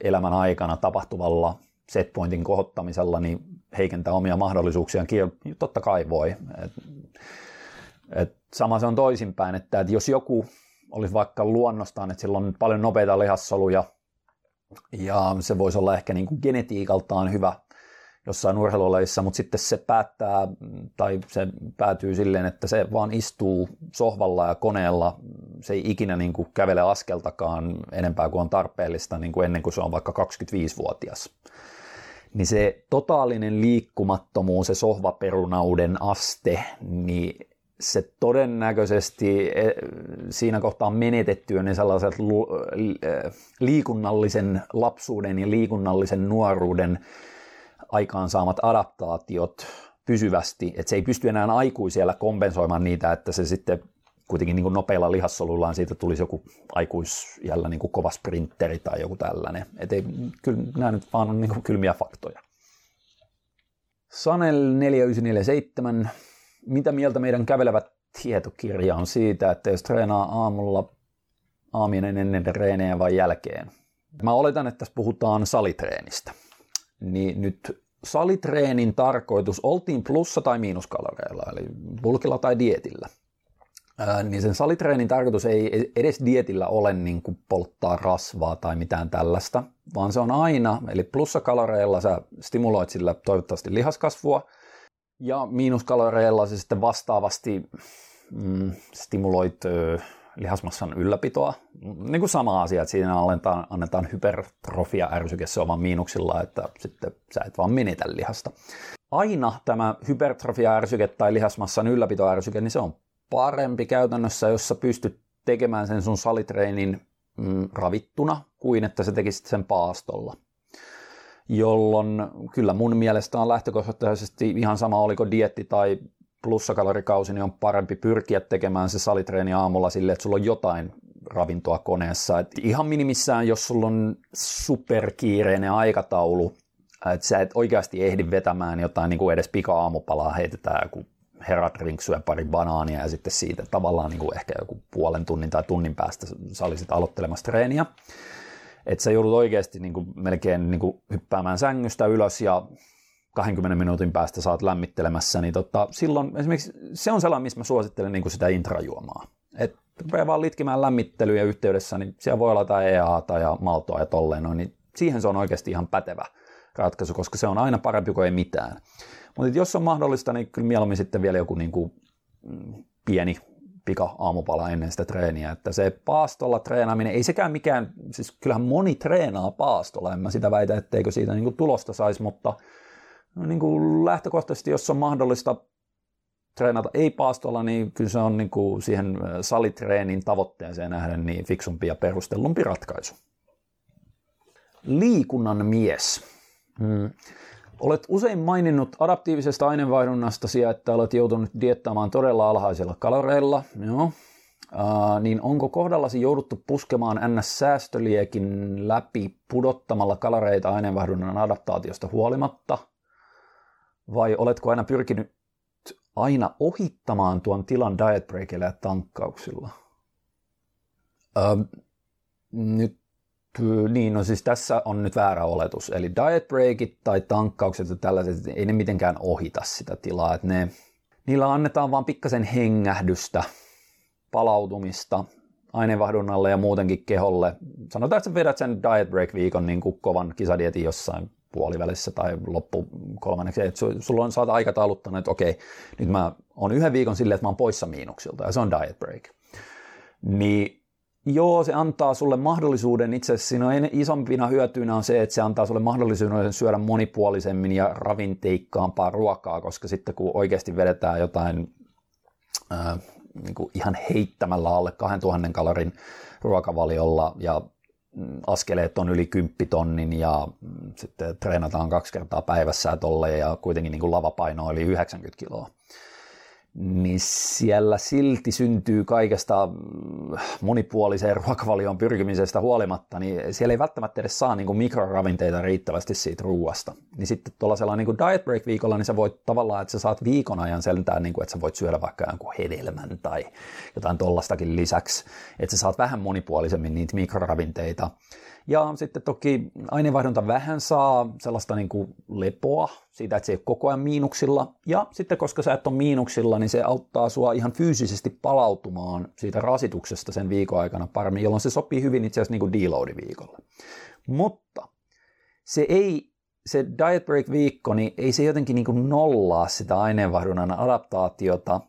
elämän aikana tapahtuvalla setpointin kohottamisella niin heikentää omia mahdollisuuksiaan, totta kai voi. Et sama se on toisinpäin, että jos joku olisi vaikka luonnostaan, että sillä on paljon nopeita lihassoluja ja se voisi olla ehkä niin kuin genetiikaltaan hyvä jossain urheilulajissa, mutta sitten se päättää tai se päätyy silleen, että se vaan istuu sohvalla ja koneella, se ei ikinä niin kuin kävele askeltakaan enempää kuin on tarpeellista niin kuin ennen kuin se on vaikka 25-vuotias. Niin se totaalinen liikkumattomuus, se sohvaperunauden aste, niin se todennäköisesti siinä kohtaa menetettyä ne sellaiset liikunnallisen lapsuuden ja liikunnallisen nuoruuden aikaansaamat adaptaatiot pysyvästi, että se ei pysty enää aikuisella kompensoimaan niitä, että se sitten kuitenkin niin kuin nopeilla lihassoluillaan siitä tulisi joku aikuisjällä niin kuin kova sprintteri tai joku tällainen. Että kyllä nämä nyt vaan on niin kuin kylmiä faktoja. Sanel 4947. Mitä mieltä meidän kävelevä tietokirja on siitä, että jos treenaa aamulla aamien ennen treenejä vai jälkeen? Mä oletan, että tässä puhutaan salitreenistä. Niin nyt salitreenin tarkoitus oltiin plussa- tai miinuskaloreilla, eli bulkilla tai dietillä. Niin sen salitreenin tarkoitus ei edes dietillä ole niin kuin polttaa rasvaa tai mitään tällaista, vaan se on aina, eli plussakaloreilla sä stimuloit sillä toivottavasti lihaskasvua, ja miinuskaloreilla se sitten vastaavasti stimuloit lihasmassan ylläpitoa. Niin kuin sama asia, että siinä annetaan hypertrofia-ärsyke, se on vaan miinuksilla, että sitten sä et vaan menetä lihasta. Aina tämä hypertrofia-ärsyke tai lihasmassan ylläpitoärsyke, niin se on parempi käytännössä, jos sä pystyt tekemään sen sun salitreenin ravittuna, kuin että sä tekisit sen paastolla. Jolloin kyllä mun mielestä on lähtökohtaisesti ihan sama, oliko dieetti tai plussakalorikausi, niin on parempi pyrkiä tekemään se salitreeni aamulla silleen, että sulla on jotain ravintoa koneessa. Et ihan minimissään, jos sulla on superkiireinen aikataulu, että sä et oikeasti ehdi vetämään jotain niin kuin edes pika-aamupalaa, heitetään joku heradrink, syö pari banaania ja sitten siitä tavallaan niin kuin ehkä joku puolen tunnin tai tunnin päästä sä olisit aloittelemassa treeniä. Että sä joudut oikeasti niin kuin melkein niin kuin hyppäämään sängystä ylös ja 20 minuutin päästä saat lämmittelemässä, niin silloin esimerkiksi se on sellainen, missä mä suosittelen niin kuin sitä intrajuomaa. Et rupeaa vaan litkimään lämmittelyä yhteydessä, niin siellä voi olla jotain EA:ta ja maltoa ja tolleen noin, niin siihen se on oikeasti ihan pätevä ratkaisu, koska se on aina parempi kuin ei mitään. Mutta jos on mahdollista, niin kyllä mieluummin sitten vielä joku niin kuin pieni pika-aamupala ennen sitä treeniä, että se paastolla treenaaminen, ei sekään mikään, siis kyllähän moni treenaa paastolla, en mä sitä väitä, etteikö siitä niin kuin tulosta saisi, mutta no niin kuin lähtökohtaisesti, jos on mahdollista treenata ei-paastolla, niin kyllä se on niin kuin siihen salitreenin tavoitteeseen nähden niin fiksumpi ja perustellumpi ratkaisu. Liikunnan mies. Olet usein maininnut adaptiivisesta aineenvaihdunnastasi ja että olet joutunut diettaamaan todella alhaisilla kaloreilla. Joo. Niin onko kohdallasi jouduttu puskemaan NS-säästöliekin läpi pudottamalla kaloreita aineenvaihdunnan adaptaatiosta huolimatta? Vai oletko aina pyrkinyt aina ohittamaan tuon tilan diet breakillä ja tankkauksilla? Siis tässä on nyt väärä oletus. Eli diet breakit tai tankkaukset ja tällaiset, ei ne mitenkään ohita sitä tilaa. Että ne Niillä annetaan vaan pikkasen hengähdystä, palautumista aineenvaihdunnalle ja muutenkin keholle. Sanotaan, että sä vedät sen diet break viikon niin kuin kovan kisadietin jossain puolivälissä tai loppukolmanneksi. Et sulla on saata aikatauluttanut, että okei, nyt mä oon yhden viikon silleen, että mä oon poissa miinuksilta ja se on diet break. Niin joo, se antaa sulle mahdollisuuden, itse asiassa siinä on isompina hyötyinä on se, että se antaa sulle mahdollisuuden syödä monipuolisemmin ja ravinteikkaampaa ruokaa, koska sitten kun oikeasti vedetään jotain niin kuin ihan heittämällä alle 2000 kalorin ruokavaliolla ja askeleet on yli 10 000 ja sitten treenataan 2 kertaa päivässä ja tolleen ja kuitenkin niin kuin lavapaino oli 90 kiloa. Niin siellä silti syntyy kaikesta monipuoliseen ruokavalioon pyrkimisestä huolimatta, niin siellä ei välttämättä edes saa niin kuin mikroravinteita riittävästi siitä ruuasta. Niin sitten tuollaisella niin kuin diet break viikolla, niin sä voit tavallaan, että sä saat viikon ajan seltään, niin kuin, että sä voit syödä vaikka jonkun hedelmän tai jotain tollastakin lisäksi, että sä saat vähän monipuolisemmin niitä mikroravinteita. Ja sitten toki aineenvaihdunta vähän saa sellaista niin kuin lepoa siitä, että se ei ole koko ajan miinuksilla. Ja sitten koska sä et ole miinuksilla, niin se auttaa sua ihan fyysisesti palautumaan siitä rasituksesta sen viikon aikana paremmin, jolloin se sopii hyvin itse asiassa niin kuin deload-viikolle. Mutta se diet break viikko, niin ei se jotenkin niin kuin nollaa sitä aineenvaihdunnan adaptaatiota,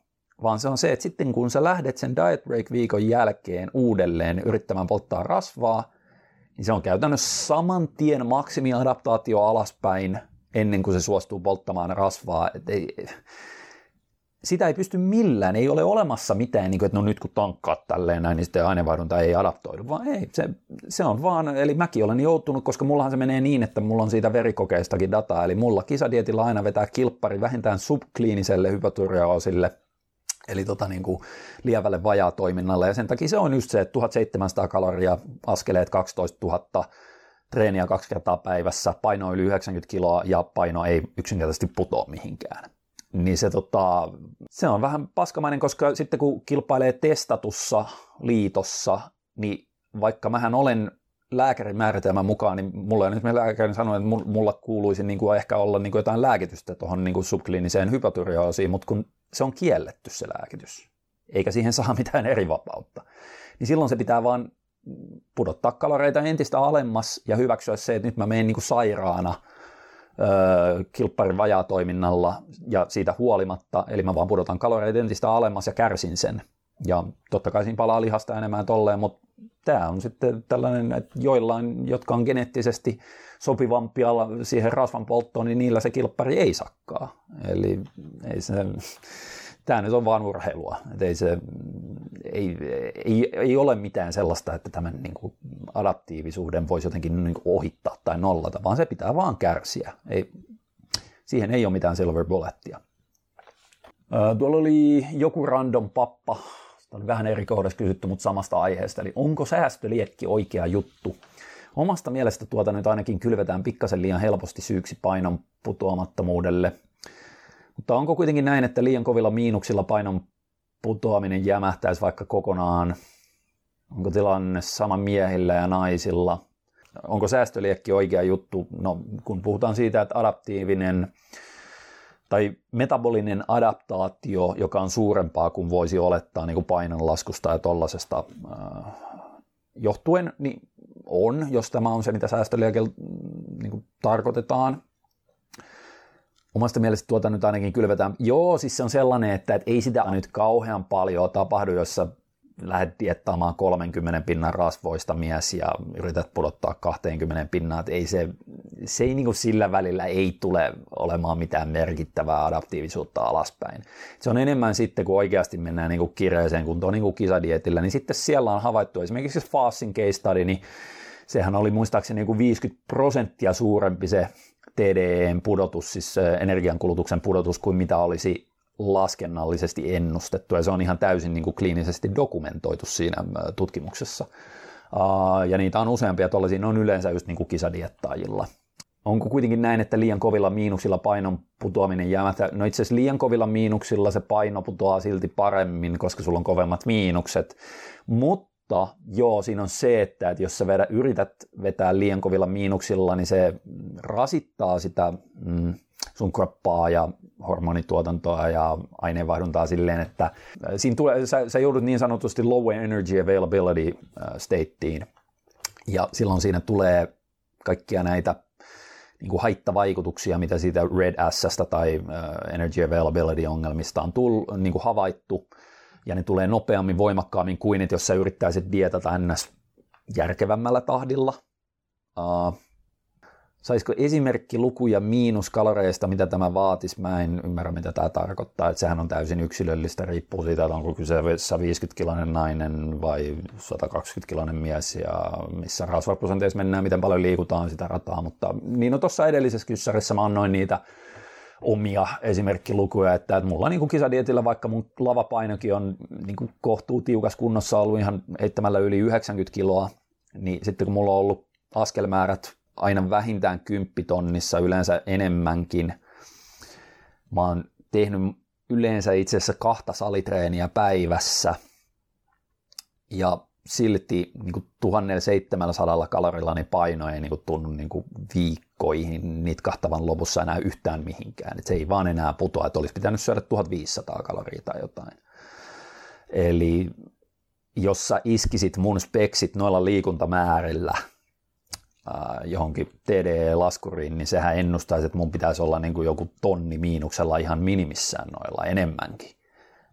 vaan se on se, että sitten kun sä lähdet sen diet break viikon jälkeen uudelleen yrittämään polttaa rasvaa, niin se on käytännössä saman tien maksimiadaptaatio alaspäin ennen kuin se suostuu polttamaan rasvaa. Sitä ei pysty millään, ei ole olemassa mitään, niin kuin, että no nyt kun tankkaat tälleen näin, niin sitten aineenvaihdunta ei adaptoidu, vaan ei, se on vaan, eli mäkin olen joutunut, koska mullahan se menee niin, että mulla on siitä verikokeistakin dataa, eli mulla kisadietillä aina vetää kilppari vähintään subkliiniselle hypotyreoosille, eli lievälle vajaatoiminnalle, ja sen takia se on just se, että 1700 kaloria, askeleet 12 000, treeniä 2 kertaa päivässä, paino yli 90 kiloa, ja paino ei yksinkertaisesti putoa mihinkään. Niin se on vähän paskamainen, koska sitten kun kilpailee testatussa liitossa, niin vaikka mähän olen lääkärin määritelmän mukaan, niin mulla on nyt lääkärin sanonut, että mulla kuuluisi ehkä olla jotain lääkitystä tuohon subkliiniseen hypotyreoosiin, mutta kun se on kielletty se lääkitys, eikä siihen saa mitään eri vapautta, niin silloin se pitää vaan pudottaa kaloreita entistä alemmas ja hyväksyä se, että nyt mä menen sairaana kilpparin vajaatoiminnalla ja siitä huolimatta, eli mä vaan pudotan kaloreita entistä alemmas ja kärsin sen. Ja totta kai siinä palaa lihasta enemmän tolleen, mutta tämä on sitten tällainen, että joillain, jotka on geneettisesti sopivampia siihen rasvan polttoon, niin niillä se kilppari ei sakkaa. Eli tämä nyt on vaan urheilua. Ei ole mitään sellaista, että tämän adaptiivisuuden voisi jotenkin ohittaa tai nollata, vaan se pitää vaan kärsiä. Siihen ei ole mitään silver bullettia. Tuolla oli joku random pappa, sitä oli vähän eri kohdassa kysytty, mutta samasta aiheesta, eli onko säästöliekki oikea juttu? Omasta mielestä tuota nyt ainakin kylvetään pikkasen liian helposti syyksi painon putoamattomuudelle, mutta onko kuitenkin näin, että liian kovilla miinuksilla painon putoaminen jämähtäisi vaikka kokonaan? Onko tilanne sama miehillä ja naisilla? Onko säästöliekki oikea juttu? No, kun puhutaan siitä, että adaptiivinen tai metabolinen adaptaatio, joka on suurempaa kuin voisi olettaa niin kuin painonlaskusta ja tollasesta johtuen, niin on, jos tämä on se, mitä säästöliekillä niin tarkoitetaan. Omasta mielestä tuota nyt ainakin kylvetään. Joo, siis se on sellainen, että ei sitä nyt kauhean paljon tapahdu, jos sä lähdet diettaamaan 30% rasvoista mies ja yrität pudottaa 20%, että ei se niin kuin sillä välillä ei tule olemaan mitään merkittävää adaptiivisuutta alaspäin. Se on enemmän sitten, kun oikeasti mennään niin kuin kireeseen kuntoon niin kuin kisadietillä, niin sitten siellä on havaittu esimerkiksi FASin case study, niin sehän oli muistaakseni niin kuin 50% suurempi se TDE:n pudotus, siis energiankulutuksen pudotus, kuin mitä olisi laskennallisesti ennustettu, ja se on ihan täysin niin kuin kliinisesti dokumentoitu siinä tutkimuksessa. Ja niitä on useampia, tuollaisia ne on yleensä just niin kuin kisadiettaajilla. Onko kuitenkin näin, että liian kovilla miinuksilla painon putoaminen jämähtää? No itse asiassa liian kovilla miinuksilla se paino putoaa silti paremmin, koska sulla on kovemmat miinukset, mutta joo, siinä on se, että jos sä yrität vetää liian kovilla miinuksilla, niin se rasittaa sitä sun kroppaa ja hormonituotantoa ja aineenvaihduntaa silleen, että siinä tulee, sä joudut niin sanotusti low energy availability stateen, ja silloin siinä tulee kaikkia näitä niin kuin haittavaikutuksia, mitä siitä red assasta tai energy availability ongelmista on niin kuin havaittu, ja ne tulee nopeammin, voimakkaammin kuin, että jos sä yrittäisit dietata ns. Järkevämmällä tahdilla. Saisiko esimerkki lukuja miinuskaloreista, mitä tämä vaatisi? Mä en ymmärrä, mitä tämä tarkoittaa. Että sehän on täysin yksilöllistä, riippuu siitä, että onko kyseessä 50-kilainen nainen vai 120-kilainen mies ja missä rasvaprosenteissa mennään, miten paljon liikutaan sitä rataa. Mutta niin on tuossa edellisessä kyssarissa mä annoin niitä omia esimerkkilukuja, että mulla niin kuin kisadietillä, vaikka mun lavapainokin on niin kuin kohtuu tiukas kunnossa ollut ihan heittämällä yli 90 kiloa, niin sitten kun mulla on ollut askelmäärät aina vähintään 10 tonnissa, yleensä enemmänkin. Mä oon tehnyt yleensä itse asiassa 2 salitreeniä päivässä ja silti niin kuin 1700 kalorilla niin paino ei niin kuin tunnu niin kuin viikkoihin nitkahtavan lopussa enää yhtään mihinkään. Et se ei vaan enää putoa, että olisi pitänyt syödä 1500 kaloria tai jotain. Eli jos sä iskisit mun speksit noilla liikuntamäärillä johonkin TDE-laskuriin, niin sehän ennustaisi, että mun pitäisi olla niin kuin joku tonni miinuksella ihan minimissään noilla enemmänkin.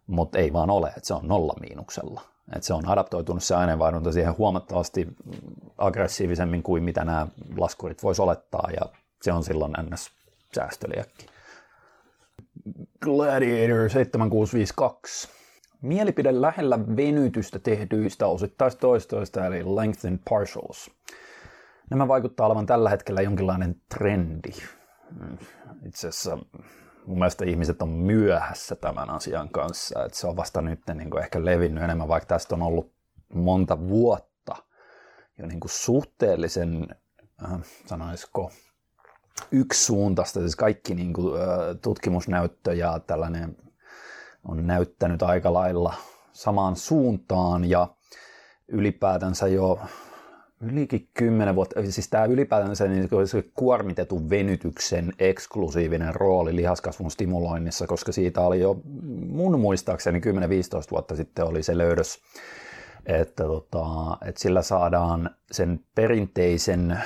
Mutta ei vaan ole, että se on 0 miinuksella. Että se on adaptoitunut se aineenvaihdunta siihen huomattavasti aggressiivisemmin kuin mitä nämä laskurit voisi olettaa, ja se on silloin ns. Säästöliäkki. Gladiator 7652. Mielipide lähellä venytystä tehdyistä osittaistoistoista eli length and partials. Nämä vaikuttaa olevan tällä hetkellä jonkinlainen trendi. Itse asiassa mun mielestä ihmiset on myöhässä tämän asian kanssa. Että se on vasta nyt niin ehkä levinnyt enemmän, vaikka tästä on ollut monta vuotta jo niin suhteellisen, sanoisiko, yksisuuntaista. Siis kaikki niin kuin, tutkimusnäyttö ja tällainen on näyttänyt aika lailla samaan suuntaan ja ylipäätänsä jo ylikin 10 vuotta, siis tämä ylipäätänsä niin se kuormitetun venytyksen eksklusiivinen rooli lihaskasvun stimuloinnissa, koska siitä oli jo mun muistaakseni 10-15 vuotta sitten oli se löydös, että sillä saadaan sen perinteisen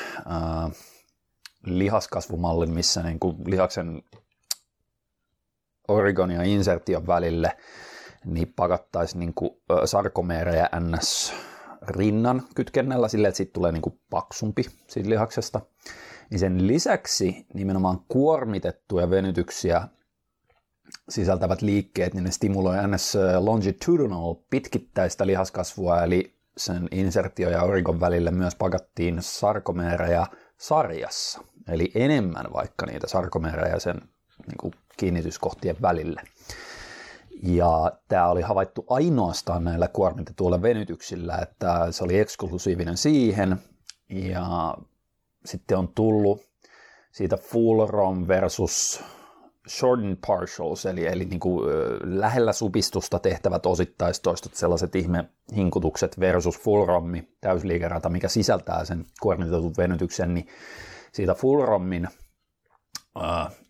lihaskasvumallin, missä niin kuin lihaksen origon ja insertion välille niin pakattaisiin niin kuin sarkomeerejä ns. Rinnan kytkennällä silleen, että siitä tulee niin kuin paksumpi siitä lihaksesta. Niin sen lisäksi nimenomaan kuormitettuja venytyksiä sisältävät liikkeet, niin ne stimuloi ns. Longitudinal pitkittäistä lihaskasvua, eli sen insertio ja origon välille myös pakattiin sarkomeerejä sarjassa. Eli enemmän vaikka niitä sarkomeerejä sen niin kuin kiinnityskohtien välille. Ja tämä oli havaittu ainoastaan näillä kuormitetuilla venytyksillä, että se oli eksklusiivinen siihen. Ja sitten on tullut siitä full ROM versus shortened partials, eli niin kuin lähellä supistusta tehtävät osittaistoistot, sellaiset ihme hinkutukset versus full ROM, täysliikerata, mikä sisältää sen kuormitetun venytyksen, niin siitä full ROMin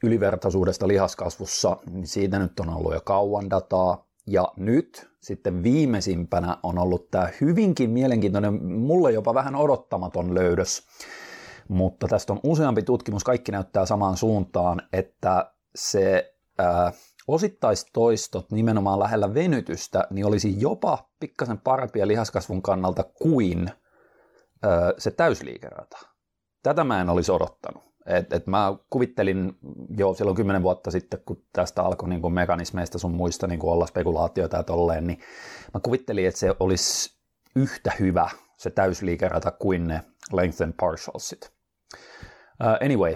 ylivertaisuudesta lihaskasvussa, niin siitä nyt on ollut jo kauan dataa. Ja nyt sitten viimeisimpänä on ollut tämä hyvinkin mielenkiintoinen, mulle jopa vähän odottamaton löydös, mutta tästä on useampi tutkimus, kaikki näyttää samaan suuntaan, että se osittaistoistot nimenomaan lähellä venytystä, niin olisi jopa pikkasen parempia lihaskasvun kannalta kuin se täysliikerata. Tätä mä en olisi odottanut. Et mä kuvittelin jo silloin 10 vuotta sitten, kun tästä alkoi niin kuin mekanismeista sun muista niin kuin olla spekulaatioita ja tolleen, niin mä kuvittelin, että se olisi yhtä hyvä se täysliikerata kuin ne length and partialsit. Anyway,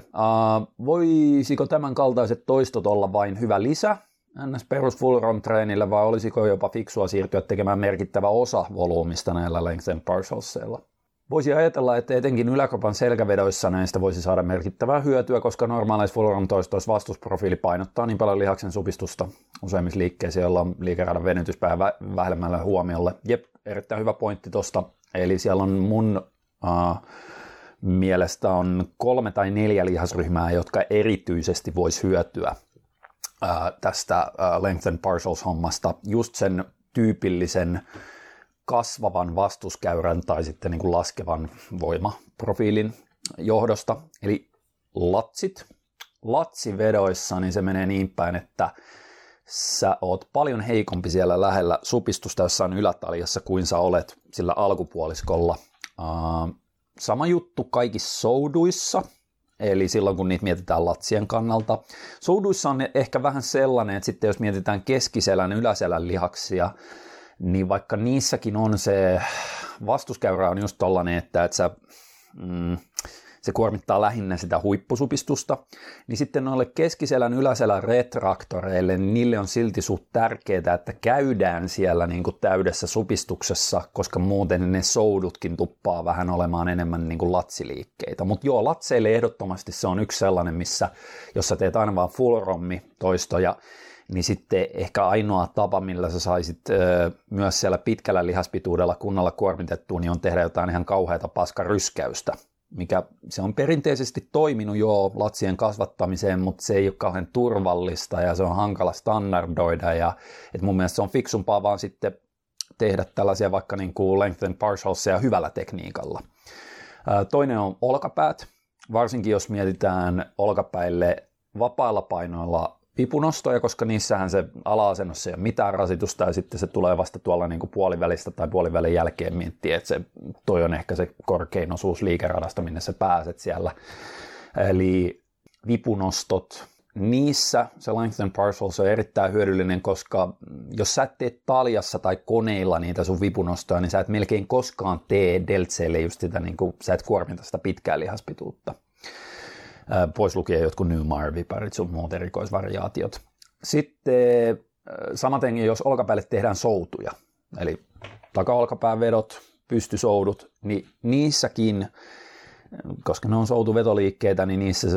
voisiko tämän kaltaiset toistot olla vain hyvä lisä ns. Perus full ROM -treenille, vai olisiko jopa fiksua siirtyä tekemään merkittävä osa volyymista näillä length and partialsilla? Voisi ajatella, että etenkin yläkropan selkävedoissa näistä voisi saada merkittävää hyötyä, koska normaalissa full ROM -toistoissa vastusprofiili painottaa niin paljon lihaksen supistusta useimmissa liikkeissä, joilla on liikeradan venytyspää vähemmällä huomiolle. Jep, erittäin hyvä pointti tosta. Eli siellä on mun mielestä on 3 tai 4 lihasryhmää, jotka erityisesti voisi hyötyä tästä length and partials hommasta just sen tyypillisen kasvavan vastuskäyrän tai sitten niin kuin laskevan voimaprofiilin johdosta. Eli latsit. Latsivedoissa niin se menee niin päin, että sä oot paljon heikompi siellä lähellä supistusta jossain ylätaljassa kuin sä olet sillä alkupuoliskolla. Sama juttu kaikissa souduissa, eli silloin kun niitä mietitään latsien kannalta. Souduissa on ehkä vähän sellainen, että sitten jos mietitään keskiselän yläselän lihaksia, niin vaikka niissäkin on se vastuskäyrä on just tollainen, että sä, se kuormittaa lähinnä sitä huippusupistusta, niin sitten noille keskiselän yläselän retraktoreille, niin niille on silti suht tärkeää, että käydään siellä niin kuin täydessä supistuksessa, koska muuten ne soudutkin tuppaa vähän olemaan enemmän niin kuin latsiliikkeitä. Mutta joo, latseille ehdottomasti se on yksi sellainen, missä jos sä teet aina vaan full rommi toistoja, niin sitten ehkä ainoa tapa, millä sä saisit myös siellä pitkällä lihaspituudella kunnolla kuormitettua, niin on tehdä jotain ihan kauheata paskaryskäystä, mikä se on perinteisesti toiminut jo latsien kasvattamiseen, mutta se ei ole kauhean turvallista ja se on hankala standardoida. Ja, et mun mielestä se on fiksumpaa vaan sitten tehdä tällaisia vaikka niin kuin length and partialsia hyvällä tekniikalla. Toinen on olkapäät, varsinkin jos mietitään olkapäille vapailla painoilla vipunostoja, koska niissähän se ala-asennossa ei ole mitään rasitusta ja sitten se tulee vasta tuolla niin kuin puolivälistä tai puolivälin jälkeen miettiä, että se, toi on ehkä se korkein osuus liikeradasta, minne sä pääset siellä. Eli vipunostot, niissä se length and partials on erittäin hyödyllinen, koska jos sä teet taljassa tai koneilla niitä sun vipunostoja, niin sä et melkein koskaan tee deltseille just sitä, niin kuin, sä et kuormita sitä pitkää lihaspituutta. Pois lukien jotkut Newmar-viparit, sun muut erikoisvariaatiot. Sitten samaten, jos olkapäälle tehdään soutuja, eli takaolkapäävedot, pystysoudut, niin niissäkin, koska ne on soutuvetoliikkeitä, niin niissä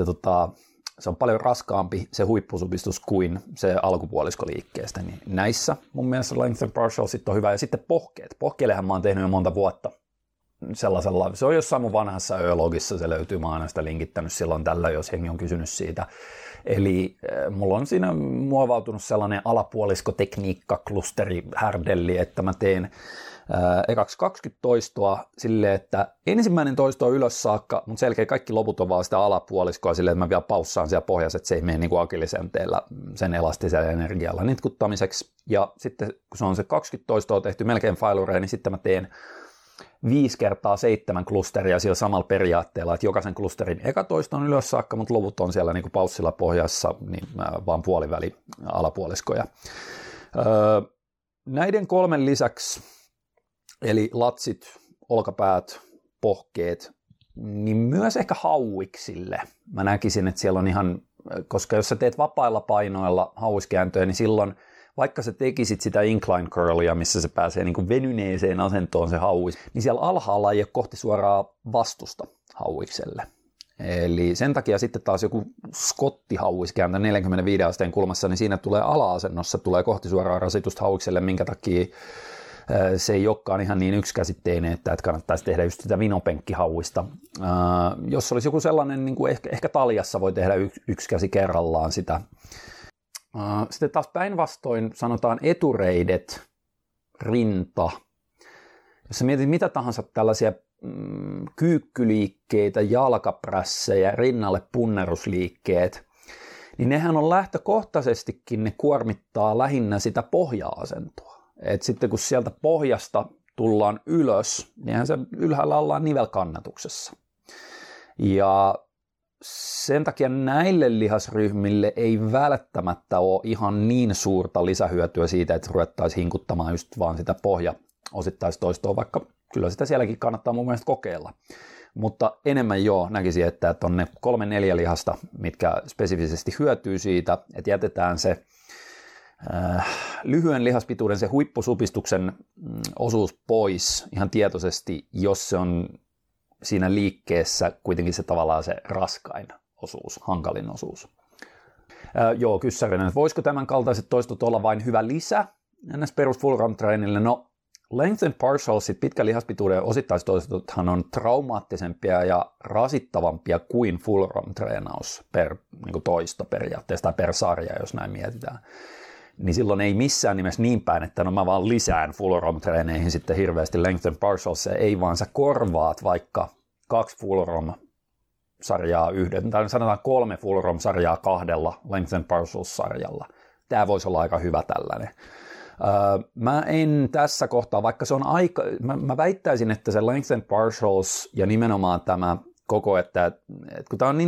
se on paljon raskaampi se huippusupistus kuin se alkupuoliskoliikkeestä. Niin näissä mun mielestä length and partialsit on hyvä. Ja sitten pohkeet. Pohkeillehän mä oon tehnyt jo monta vuotta. Se on jossain mun vanhassa öölogissa, se löytyy, mä oon aina sitä linkittänyt silloin tällä, jos hengi on kysynyt siitä. Eli mulla on siinä muovautunut sellainen alapuoliskotekniikka-klusteri härdelli, että mä teen ekaksi 20 toistoa silleen, että ensimmäinen toisto on ylös saakka, mutta selkeä kaikki loput on vaan sitä alapuoliskoa silleen, että mä vielä paussaan siellä pohjassa, että se ei mene niin kuin akilisenteellä sen elastisella energialla nitkuttamiseksi. Ja sitten kun se on se 20 toistoa tehty melkein failureen, niin sitten mä teen 5 kertaa 7 klusteria sillä samalla periaatteella, että jokaisen klusterin ekatoista on ylös saakka, mutta luvut on siellä niin kuin paussilla pohjassa, niin vaan puoliväli alapuoliskoja. Näiden kolmen lisäksi, eli latsit, olkapäät, pohkeet, niin myös ehkä hauiksille. Mä näkisin, että siellä on ihan, koska jos sä teet vapailla painoilla hauiskääntöjä, niin silloin vaikka sä tekisit sitä incline curlia, missä se pääsee niin kuin venyneeseen asentoon se hauis, niin siellä alhaalla ei ole kohti suoraa vastusta hauikselle. Eli sen takia sitten taas joku skottihauiskääntö 45 asteen kulmassa, niin siinä tulee ala-asennossa, tulee kohti suoraa rasitusta hauikselle, minkä takia se ei olekaan ihan niin yksikäsitteinen, että kannattaisi tehdä just sitä vinopenkkihauista. Jos olisi joku sellainen, niin kuin ehkä taljassa voi tehdä yksi käsi kerrallaan sitä. Sitten taas päinvastoin sanotaan etureidet, rinta. Jos sä mietit mitä tahansa tällaisia kyykkyliikkeitä, jalkaprässejä, rinnalle punnerusliikkeet, niin nehän on lähtökohtaisestikin, ne kuormittaa lähinnä sitä pohja-asentoa. Et sitten kun sieltä pohjasta tullaan ylös, niinhän se ylhäällä ollaan nivelkannatuksessa. Ja sen takia näille lihasryhmille ei välttämättä ole ihan niin suurta lisähyötyä siitä, että ruvettaisiin hinkuttamaan just vaan sitä pohjaosittaistoistoa, vaikka kyllä sitä sielläkin kannattaa mun mielestä kokeilla. Mutta enemmän joo näkisin, että on ne 3-4 lihasta, mitkä spesifisesti hyötyy siitä, että jätetään se lyhyen lihaspituuden, se huippusupistuksen osuus pois ihan tietoisesti, jos se on siinä liikkeessä kuitenkin se tavallaan se raskain osuus, hankalin osuus. Joo, kyssärinä, voisiko tämän kaltaiset toistot olla vain hyvä lisä? Ns. perus full ramp -treenille? No, Lengths and partialsit, pitkän lihaspituuden osittaistoistothan on traumaattisempia ja rasittavampia kuin full ROM treenaus per niin toisto periaatteessa tai per sarja, jos näin mietitään. Niin silloin ei missään nimessä niin päin, että no mä vaan lisään full ROM treeneihin sitten hirveästi lengths and partialsia, ei vaan sä korvaat vaikka 2 full ROM sarjaa yhden, tai sanotaan 3 full ROM sarjaa 2 lengths and partials sarjalla. Tää voisi olla aika hyvä tällainen. Mä en tässä kohtaa, vaikka se on aika, mä väittäisin, että se lengths and partials ja nimenomaan tämä koko, että kun tää on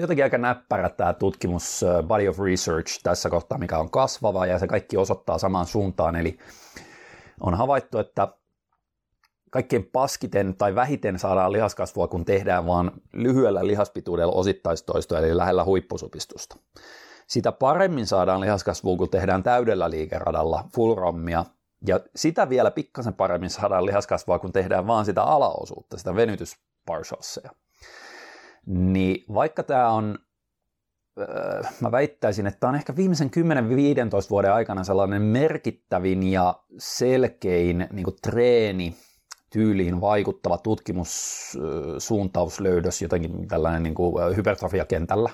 jotenkin aika näppärä tämä tutkimus, body of research tässä kohtaa, mikä on kasvava ja se kaikki osoittaa samaan suuntaan, eli on havaittu, että kaikkein paskiten tai vähiten saadaan lihaskasvua, kun tehdään vaan lyhyellä lihaspituudella osittaistoistoa, eli lähellä huippusupistusta. Sitä paremmin saadaan lihaskasvua, kun tehdään täydellä liikeradalla full rommia, ja sitä vielä pikkasen paremmin saadaan lihaskasvua, kun tehdään vaan sitä alaosuutta, sitä venytyspartialsia. Niin vaikka tämä on, mä väittäisin, että on ehkä viimeisen 10-15 vuoden aikana sellainen merkittävin ja selkein niin kuin treeni, tyyliin vaikuttava tutkimussuuntauslöydös, jotenkin tällainen niin kuin hypertrofiakentällä.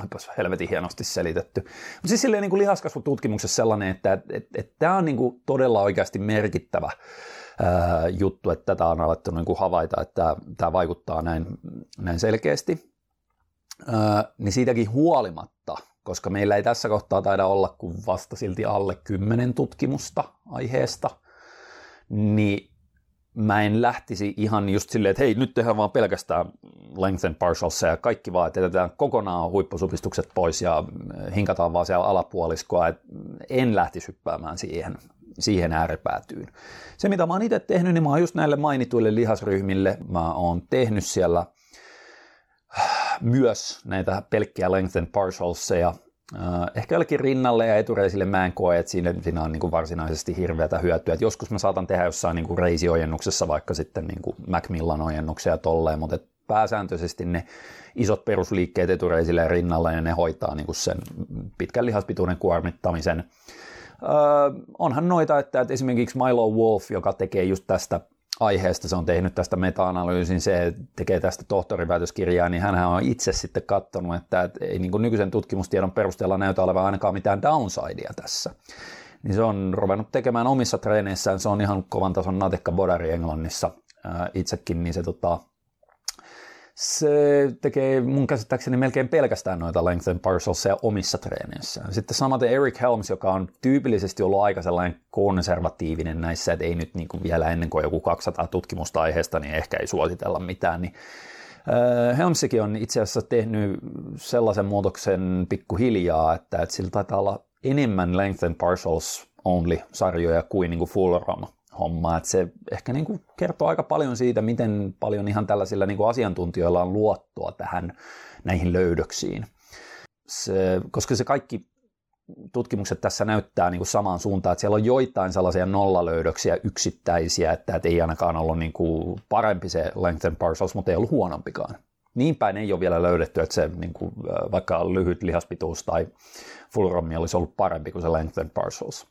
Olipas helvetin hienosti selitetty. Mutta siis silleen niin kuin lihaskasvututkimuksessa sellainen, että tämä on niin kuin todella oikeasti merkittävä juttu, että tätä on alettu niin kuin havaita, että tämä vaikuttaa näin selkeästi. Niin siitäkin huolimatta, koska meillä ei tässä kohtaa taida olla kuin vasta silti alle 10 tutkimusta aiheesta, niin mä en lähtisi ihan just silleen, että hei, nyt tehdään vaan pelkästään length and partials ja kaikki vaan, että jätetään kokonaan huippusupistukset pois ja hinkataan vaan siellä alapuoliskoa, että en lähtisi hyppäämään siihen ääripäätyyn. Se, mitä mä oon itse tehnyt, niin mä oon just näille mainituille lihasryhmille, mä oon tehnyt siellä myös näitä pelkkiä length and partialsia. Ehkä jollekin rinnalle ja etureisille mä en koe, että siinä on niin kuin varsinaisesti hirveätä hyötyä. Et joskus mä saatan tehdä jossain niin kuin reisiojennuksessa vaikka sitten niin kuin Macmillan-ojennuksia ja tolleen, mutta pääsääntöisesti ne isot perusliikkeet etureisille ja rinnalle, ja ne hoitaa niin kuin sen pitkän lihaspituuden kuormittamisen. Onhan noita, että esimerkiksi Milo Wolff, joka tekee just tästä aiheesta, se on tehnyt tästä meta-analyysin, se tekee tästä tohtoriväitöskirjaa, niin hänhän on itse sitten katsonut, että ei niin kuin nykyisen tutkimustiedon perusteella näytä olevan ainakaan mitään downsidea tässä. Niin se on ruvennut tekemään omissa treeneissään, se on ihan kovan tason natikka bodari Englannissa itsekin, niin se tekee mun käsittääkseni melkein pelkästään noita length and partialsia omissa treeneissään. Sitten samaten Eric Helms, joka on tyypillisesti ollut aika sellainen konservatiivinen näissä, että ei nyt niin kuin vielä ennen kuin joku 200 tutkimusta aiheesta, niin ehkä ei suositella mitään. Niin Helmsikin on itse asiassa tehnyt sellaisen muutoksen pikkuhiljaa, että sillä taitaa olla enemmän length and partials only sarjoja kuin, niin kuin full ROM. Että se ehkä niin kuin kertoo aika paljon siitä, miten paljon ihan tällaisilla niin kuin asiantuntijoilla on luottoa tähän näihin löydöksiin. Koska se kaikki tutkimukset tässä näyttää niin kuin samaan suuntaan, että siellä on joitain sellaisia nollalöydöksiä yksittäisiä, että ei ainakaan ollut niin kuin parempi se length and partials, mutta ei ollut huonompikaan. Niin päin ei ole vielä löydetty, että se niin kuin, vaikka lyhyt lihaspituus tai full ROM olisi ollut parempi kuin se length and partials.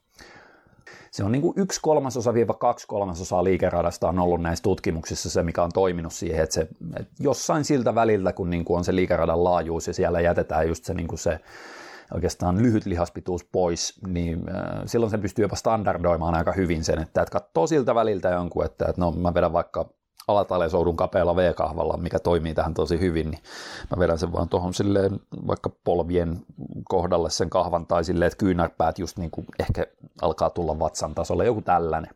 Se on niin kuin 1/3–2/3 liikeradasta on ollut näissä tutkimuksissa se, mikä on toiminut siihen, että jossain siltä väliltä, kun niin kuin on se liikeradan laajuus ja siellä jätetään just se, niin kuin se oikeastaan lyhyt lihaspituus pois, niin silloin se pystyy jopa standardoimaan aika hyvin sen, että katsoo siltä väliltä jonkun, että no mä vedän vaikka alatalesoudun kapealla V-kahvalla, mikä toimii tähän tosi hyvin, niin mä vedän sen vaan tuohon silleen vaikka polvien kohdalle sen kahvan tai silleen, että kyynärpäät just niin kuin ehkä alkaa tulla vatsan tasolle, joku tällainen.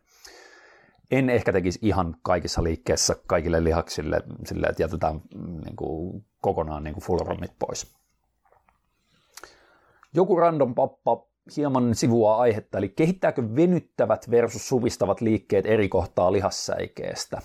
En ehkä tekisi ihan kaikissa liikkeissä kaikille lihaksille silleen, että jätetään niin kuin kokonaan niin kuin full romit pois. Joku random pappa hieman sivua aihetta, eli kehittääkö venyttävät versus supistavat liikkeet eri kohtaa lihassäikeestä?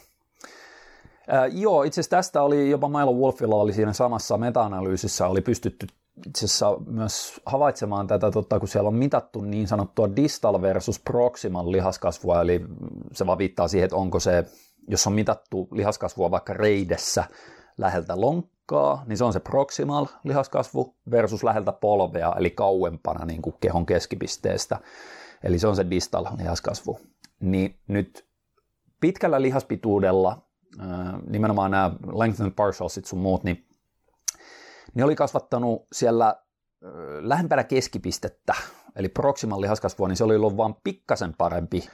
Joo, itse asiassa tästä oli jopa Milo Wolffilla oli siinä samassa meta-analyysissä, oli pystytty itse asiassa myös havaitsemaan tätä, kun siellä on mitattu niin sanottua distal versus proximal lihaskasvua, eli se vaan viittaa siihen, että onko se, jos on mitattu lihaskasvua vaikka reidessä läheltä lonkkaa, niin se on se proximal lihaskasvu versus läheltä polvea, eli kauempana niin kuin kehon keskipisteestä, eli se on se distal lihaskasvu. Niin nyt pitkällä lihaspituudella, nimenomaan nämä lengthened partialsit sun muut, niin ne oli kasvattanut siellä lähempänä keskipistettä, eli proximal lihaskasvua, niin se oli ollut vaan pikkasen parempi.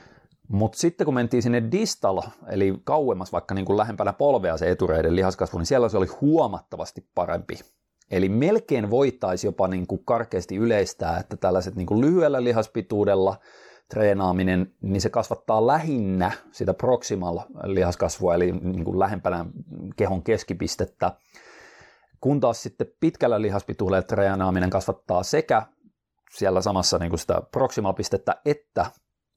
Mutta sitten kun mentiin sinne distal, eli kauemmas vaikka niin kuin lähempänä polvea se etureiden lihaskasvu, niin siellä se oli huomattavasti parempi. Eli melkein voitaisiin jopa niin kuin karkeasti yleistää, että tällaiset niin kuin lyhyellä lihaspituudella treenaaminen, niin se kasvattaa lähinnä sitä proximal lihaskasvua, eli niin kuin lähempänä kehon keskipistettä. Kun taas sitten pitkällä lihaspituudella treenaaminen kasvattaa sekä siellä samassa niin kuin sitä proximal-pistettä että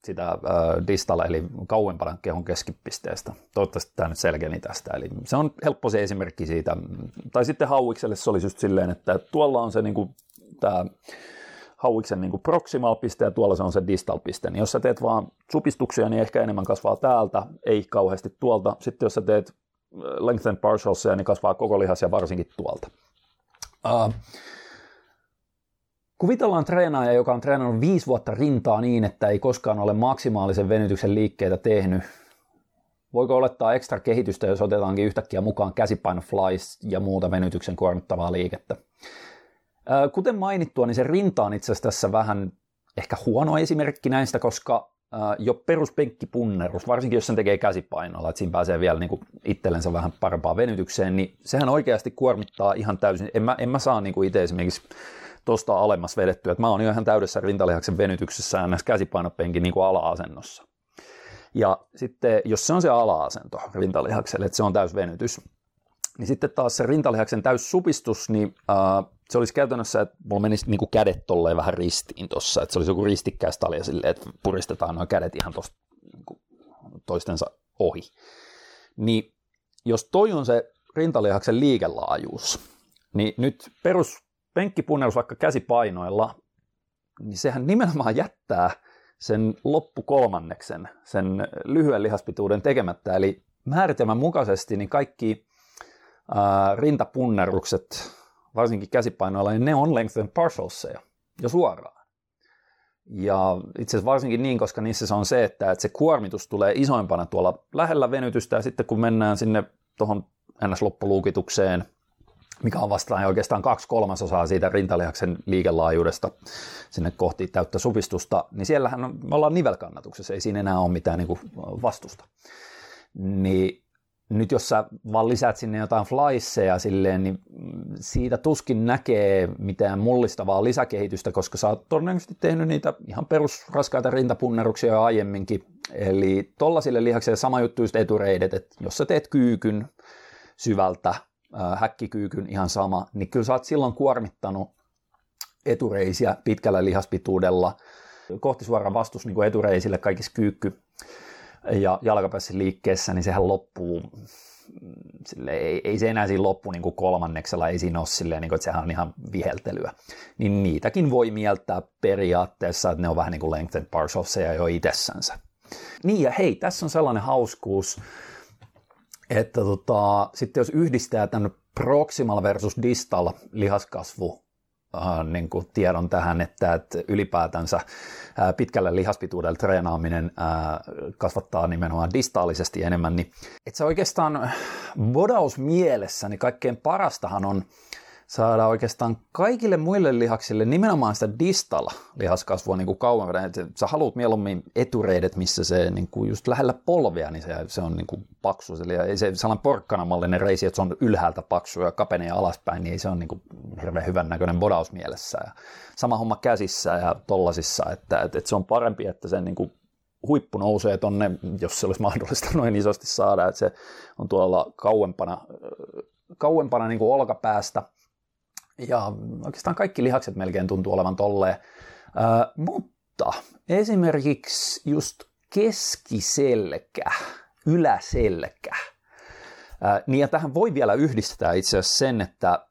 sitä distalla, eli kauempana kehon keskipisteestä. Toivottavasti tämä nyt selkeni tästä. Eli se on helppo se esimerkki siitä. Tai sitten hauikselle se oli just silleen, että tuolla on se niin kuin, tämä hauiksen niin kuin proximal-piste ja tuolla se on se distal-piste. Niin jos sä teet vaan supistuksia, niin ehkä enemmän kasvaa täältä, ei kauheasti tuolta. Sitten jos sä teet lengthened partialsia, niin kasvaa koko lihas ja varsinkin tuolta. Kuvitellaan treenaaja, joka on treenannut 5 vuotta rintaa niin, että ei koskaan ole maksimaalisen venytyksen liikkeitä tehnyt. Voiko olettaa ekstra kehitystä, jos otetaankin yhtäkkiä mukaan käsipaino flies ja muuta venytyksen kuormittavaa liikettä? Kuten mainittua, niin se rinta on itse asiassa tässä vähän ehkä huono esimerkki näistä, koska jo peruspenkkipunnerus, varsinkin jos sen tekee käsipainolla, että siinä pääsee vielä niin itsellensä vähän parempaan venytykseen, niin sehän oikeasti kuormittaa ihan täysin. En mä saa niin itse esimerkiksi tuosta alemmas vedettyä, että mä oon jo ihan täydessä rintalihaksen venytyksessä näissä käsipainopenkin niin kuin ala-asennossa. Ja sitten, jos se on se ala-asento rintalihakselle, että se on täysvenytys, niin sitten taas se rintalihaksen täyssupistus, niin se olisi käytännössä, että mulla menisi niin kuin kädet tolleen vähän ristiin tuossa, että se olisi joku ristikkäistalja silleen, että puristetaan nuo kädet ihan tuosta niin toistensa ohi. Niin jos toi on se rintalihaksen liikelaajuus, niin nyt penkkipunnerus vaikka käsipainoilla, niin sehän nimenomaan jättää sen loppukolmanneksen, sen lyhyen lihaspituuden tekemättä. Eli määritelmän mukaisesti niin kaikki rintapunnerukset, varsinkin käsipainoilla, niin ne on lengthened partialsia jo suoraan. Ja itse asiassa varsinkin niin, koska niissä se on se, että se kuormitus tulee isoimpana tuolla lähellä venytystä, ja sitten kun mennään sinne tuohon NS-loppuluukitukseen, mikä on vastaan oikeastaan 2/3 siitä rintalihaksen liikelaajuudesta sinne kohti täyttä supistusta, niin siellähän me ollaan nivelkannatuksessa, ei siinä enää ole mitään niin kuin vastusta. Niin nyt jos sä vaan lisät sinne jotain flaisseja silleen, niin siitä tuskin näkee mitään mullistavaa lisäkehitystä, koska sä oot todennäköisesti tehnyt niitä ihan perusraskaita rintapunneruksia jo aiemminkin. Eli tollasille lihakselle sama juttu just etureidet, että jos sä teet kyykyn syvältä, häkkikyykyn ihan sama, niin kyllä sä oot silloin kuormittanut etureisiä pitkällä lihaspituudella, kohti suoraan vastus niin kuin etureisille kaikissa kyykky- ja jalkapäässä liikkeessä, niin sehän loppuu, sille, ei se enää siinä loppu niin kuin kolmanneksella, ei siinä ole silleen, niin kuin, että sehän on ihan viheltelyä. Niin niitäkin voi mieltää periaatteessa, että ne on vähän niin kuin lengthened partialsia jo itsessänsä. Niin ja hei, tässä on sellainen hauskuus, että sitten jos yhdistää tämän proximal versus distal lihaskasvu niin kuin tiedon tähän, että ylipäätänsä pitkällä lihaspituudella treenaaminen kasvattaa nimenomaan distaalisesti enemmän, niin että se oikeastaan bodausmielessä, niin kaikkein parastahan on saada oikeastaan kaikille muille lihaksille nimenomaan sitä distal lihaskasvua niin kuin kauempana. Että sä haluat mieluummin etureidet, missä se niin kuin just lähellä polvea, niin se on niin kuin paksu. Eli se sellainen porkkanamallinen reisi, että se on ylhäältä paksu ja kapenee alaspäin, niin ei se ole niin kuin hirveän hyvän näköinen bodaus mielessä. Ja sama homma käsissä ja tollasissa, että se on parempi, että se niin kuin huippu nousee tonne, jos se olisi mahdollista noin isosti saada, että se on tuolla kauempana niin kuin olkapäästä. Ja oikeastaan kaikki lihakset melkein tuntuu olevan tolleen, mutta esimerkiksi just keskiselkä, yläselkä, niin ja tähän voi vielä yhdistää itse asiassa sen, että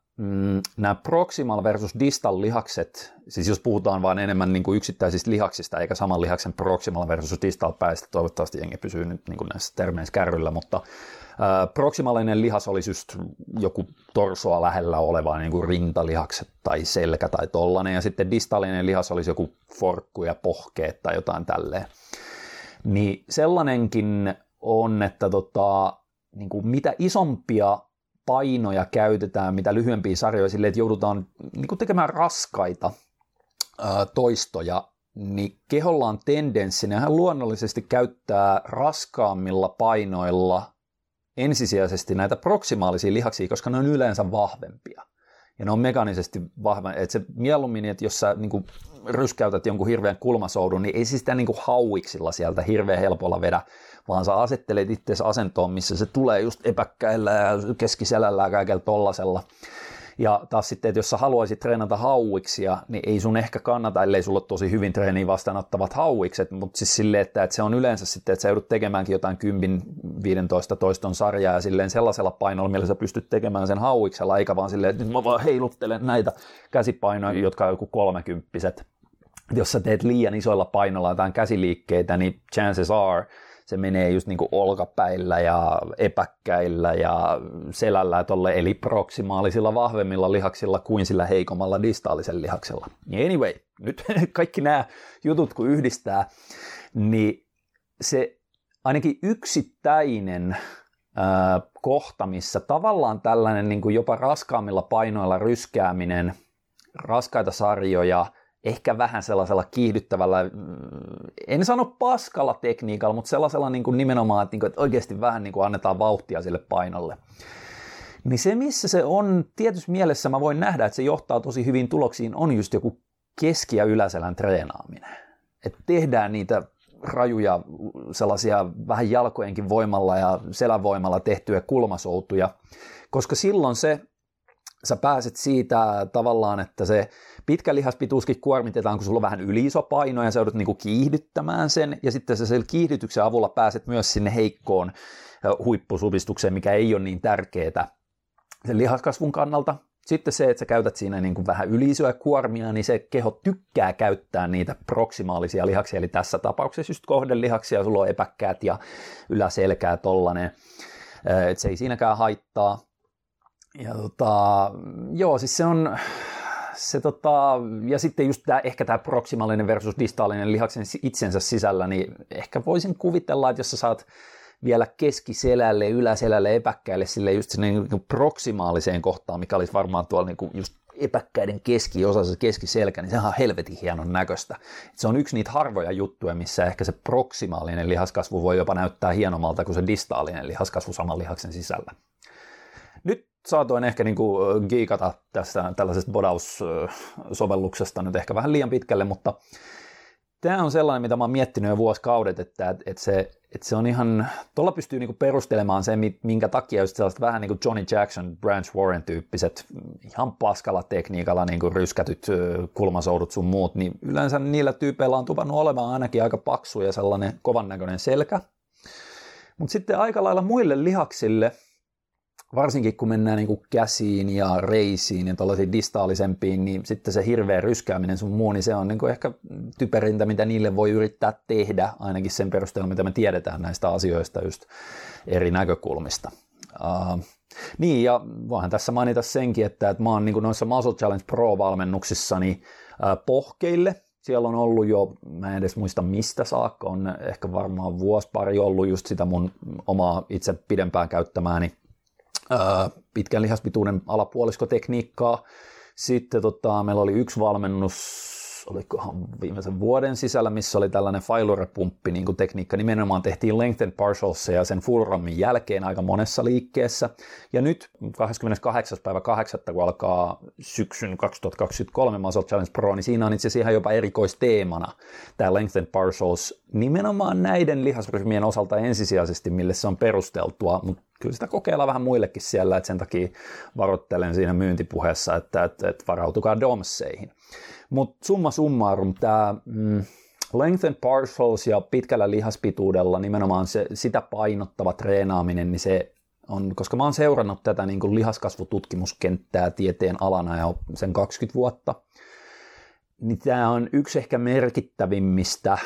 nämä proximal versus distal lihakset, siis jos puhutaan vaan enemmän niin kuin yksittäisistä lihaksista, eikä saman lihaksen proximal versus distal päästä, toivottavasti jengi pysyy nyt niin kuin näissä termeissä kärryllä, mutta proksimaalinen lihas olisi just joku torsoa lähellä oleva niin kuin rintalihakset tai selkä tai tollainen, ja sitten distaalinen lihas olisi joku forkku ja pohkeet tai jotain tälleen. Niin sellainenkin on, että niin kuin mitä isompia painoja käytetään, mitä lyhyempiä sarjoja, silleen, että joudutaan niin kuin tekemään raskaita toistoja, niin keholla on tendenssinä ihan luonnollisesti käyttää raskaammilla painoilla ensisijaisesti näitä proksimaalisia lihaksia, koska ne on yleensä vahvempia. Ja ne on mekaanisesti vahvempia. Että se mieluummin, että jos sä niin kuin ryskäytät jonkun hirveän kulmasoudun, niin ei se sitä niin kuin hauiksilla sieltä hirveän helpolla vedä, vaan sä asettelet itseäsi asentoon, missä se tulee just epäkkäillä ja keskiselällä ja kaikella tollasella. Ja taas sitten, että jos sä haluaisit treenata hauiksia, niin ei sun ehkä kannata, ellei sulla ole tosi hyvin treeniin vastaanottavat hauikset, mutta siis silleen, että se on yleensä sitten, että sä joudut tekemäänkin jotain 10-15 toiston sarjaa ja silleen sellaisella painolla, millä sä pystyt tekemään sen hauiksella, eikä vaan silleen, että nyt mä vaan heiluttelen näitä käsipainoja, jotka on joku 30. Jos sä teet liian isoilla painolla jotain käsiliikkeitä, niin chances are, se menee just niin kuin olkapäillä ja epäkkäillä ja selällä ja tolle, eli proksimaalisilla vahvemmilla lihaksilla kuin sillä heikommalla distaalisen lihaksella. Anyway, nyt kaikki nämä jutut kun yhdistää, niin se ainakin yksittäinen kohta, missä tavallaan tällainen niin kuin jopa raskaammilla painoilla ryskääminen, raskaita sarjoja, ehkä vähän sellaisella kiihdyttävällä, en sano paskalla tekniikalla, mutta sellaisella niin kuin nimenomaan, että oikeasti vähän niin kuin annetaan vauhtia sille painolle. Niin se, missä se on, tietysti mielessä mä voin nähdä, että se johtaa tosi hyvin tuloksiin, on just joku keski- ja yläselän treenaaminen. Että tehdään niitä rajuja, sellaisia vähän jalkojenkin voimalla ja selän voimalla tehtyjä kulmasoutuja, koska silloin se, sä pääset siitä tavallaan, että se pitkä lihaspituuskin kuormitetaan, kun sulla on vähän yliiso paino ja sä joudut niinku kiihdyttämään sen, ja sitten sä sen kiihdytyksen avulla pääset myös sinne heikkoon huippusupistukseen, mikä ei ole niin tärkeetä sen lihaskasvun kannalta. Sitten se, että sä käytät siinä niinku vähän yliisoja kuormia, niin se keho tykkää käyttää niitä proksimaalisia lihaksia, eli tässä tapauksessa just kohdelihaksia, sulla on epäkkäät ja yläselkää tollanen, että se ei siinäkään haittaa. Ja joo, siis se on, se ja sitten just tämä, ehkä tämä proksimaalinen versus distaalinen lihaksen itsensä sisällä, niin ehkä voisin kuvitella, että jos sä saat vielä keskiselälle, yläselälle, epäkkäille sille just sinne niin proksimaaliseen kohtaan, mikä olisi varmaan tuolla niin kuin just epäkkäiden keskiosassa, keskiselkä, niin sehän on helvetin hienon näköistä. Se on yksi niitä harvoja juttuja, missä ehkä se proksimaalinen lihaskasvu voi jopa näyttää hienommalta kuin se distaalinen lihaskasvu saman lihaksen sisällä. Nyt saatoin ehkä niin kuin giikata tästä tällaisesta bodaussovelluksesta nyt ehkä vähän liian pitkälle, mutta tämä on sellainen, mitä mä oon miettinyt jo vuosikaudet, että se on ihan, tuolla pystyy niin kuin perustelemaan sen, minkä takia just sellaiset vähän niin kuin Johnny Jackson, Branch Warren tyyppiset, ihan paskalla tekniikalla niin kuin ryskätyt kulmasoudut sun muut, niin yleensä niillä tyypeillä on tuvannut olemaan ainakin aika paksu ja sellainen kovan näköinen selkä, mutta sitten aika lailla muille lihaksille, varsinkin kun mennään niin kuin käsiin ja reisiin ja tällaisiin distaalisempiin, niin sitten se hirveä ryskääminen sun muu, niin se on niin kuin ehkä typerintä, mitä niille voi yrittää tehdä, ainakin sen perusteella, mitä me tiedetään näistä asioista just eri näkökulmista. Niin, ja voihan tässä mainita senkin, että mä oon niin kuin noissa Muscle Challenge Pro-valmennuksissani pohkeille. Siellä on ollut jo, mä en edes muista mistä saakka, on ehkä varmaan vuosi pari ollut just sitä mun omaa itse pidempään käyttämääni pitkän lihaspituuden alapuoliskotekniikkaa. Sitten meillä oli yksi valmennus, olikohan viimeisen vuoden sisällä, missä oli tällainen failure-pumppi niin kuin tekniikka. Nimenomaan tehtiin lengthened partials ja sen full romin jälkeen aika monessa liikkeessä. Ja nyt 28.8. kun alkaa syksyn 2023 Muscle Challenge Pro, niin siinä on itse asiassa ihan jopa erikoisteemana tämä lengthened partials. Nimenomaan näiden lihasryhmien osalta ensisijaisesti, mille se on perusteltua, mutta kyllä sitä kokeillaan vähän muillekin siellä, että sen takia varoittelen siinä myyntipuheessa, että varautukaa domseihin. Mutta summa summarum, tämä lengthened partials ja pitkällä lihaspituudella nimenomaan se, sitä painottava treenaaminen, niin se on, koska mä oon seurannut tätä niin kuin lihaskasvututkimuskenttää tieteen alana ja sen 20 vuotta, niin tämä on yksi ehkä merkittävimmistä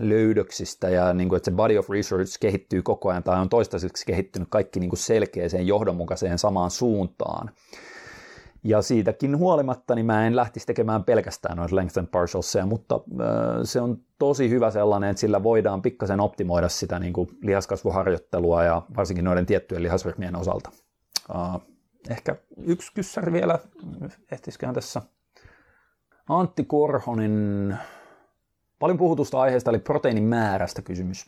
löydöksistä ja niin kuin, että se body of research kehittyy koko ajan tai on toistaiseksi kehittynyt kaikki niin kuin selkeäseen johdonmukaiseen samaan suuntaan. Ja siitäkin huolimatta, niin mä en lähtisi tekemään pelkästään noita length and partialsia, mutta se on tosi hyvä sellainen, että sillä voidaan pikkasen optimoida sitä niin kuin lihaskasvuharjoittelua ja varsinkin noiden tiettyjen lihasryhmien osalta. Ehkä yksi kyssäri vielä, ehtisiköhän tässä. Antti Korhonen. Paljon puhutusta aiheesta eli proteiinin määrästä kysymys.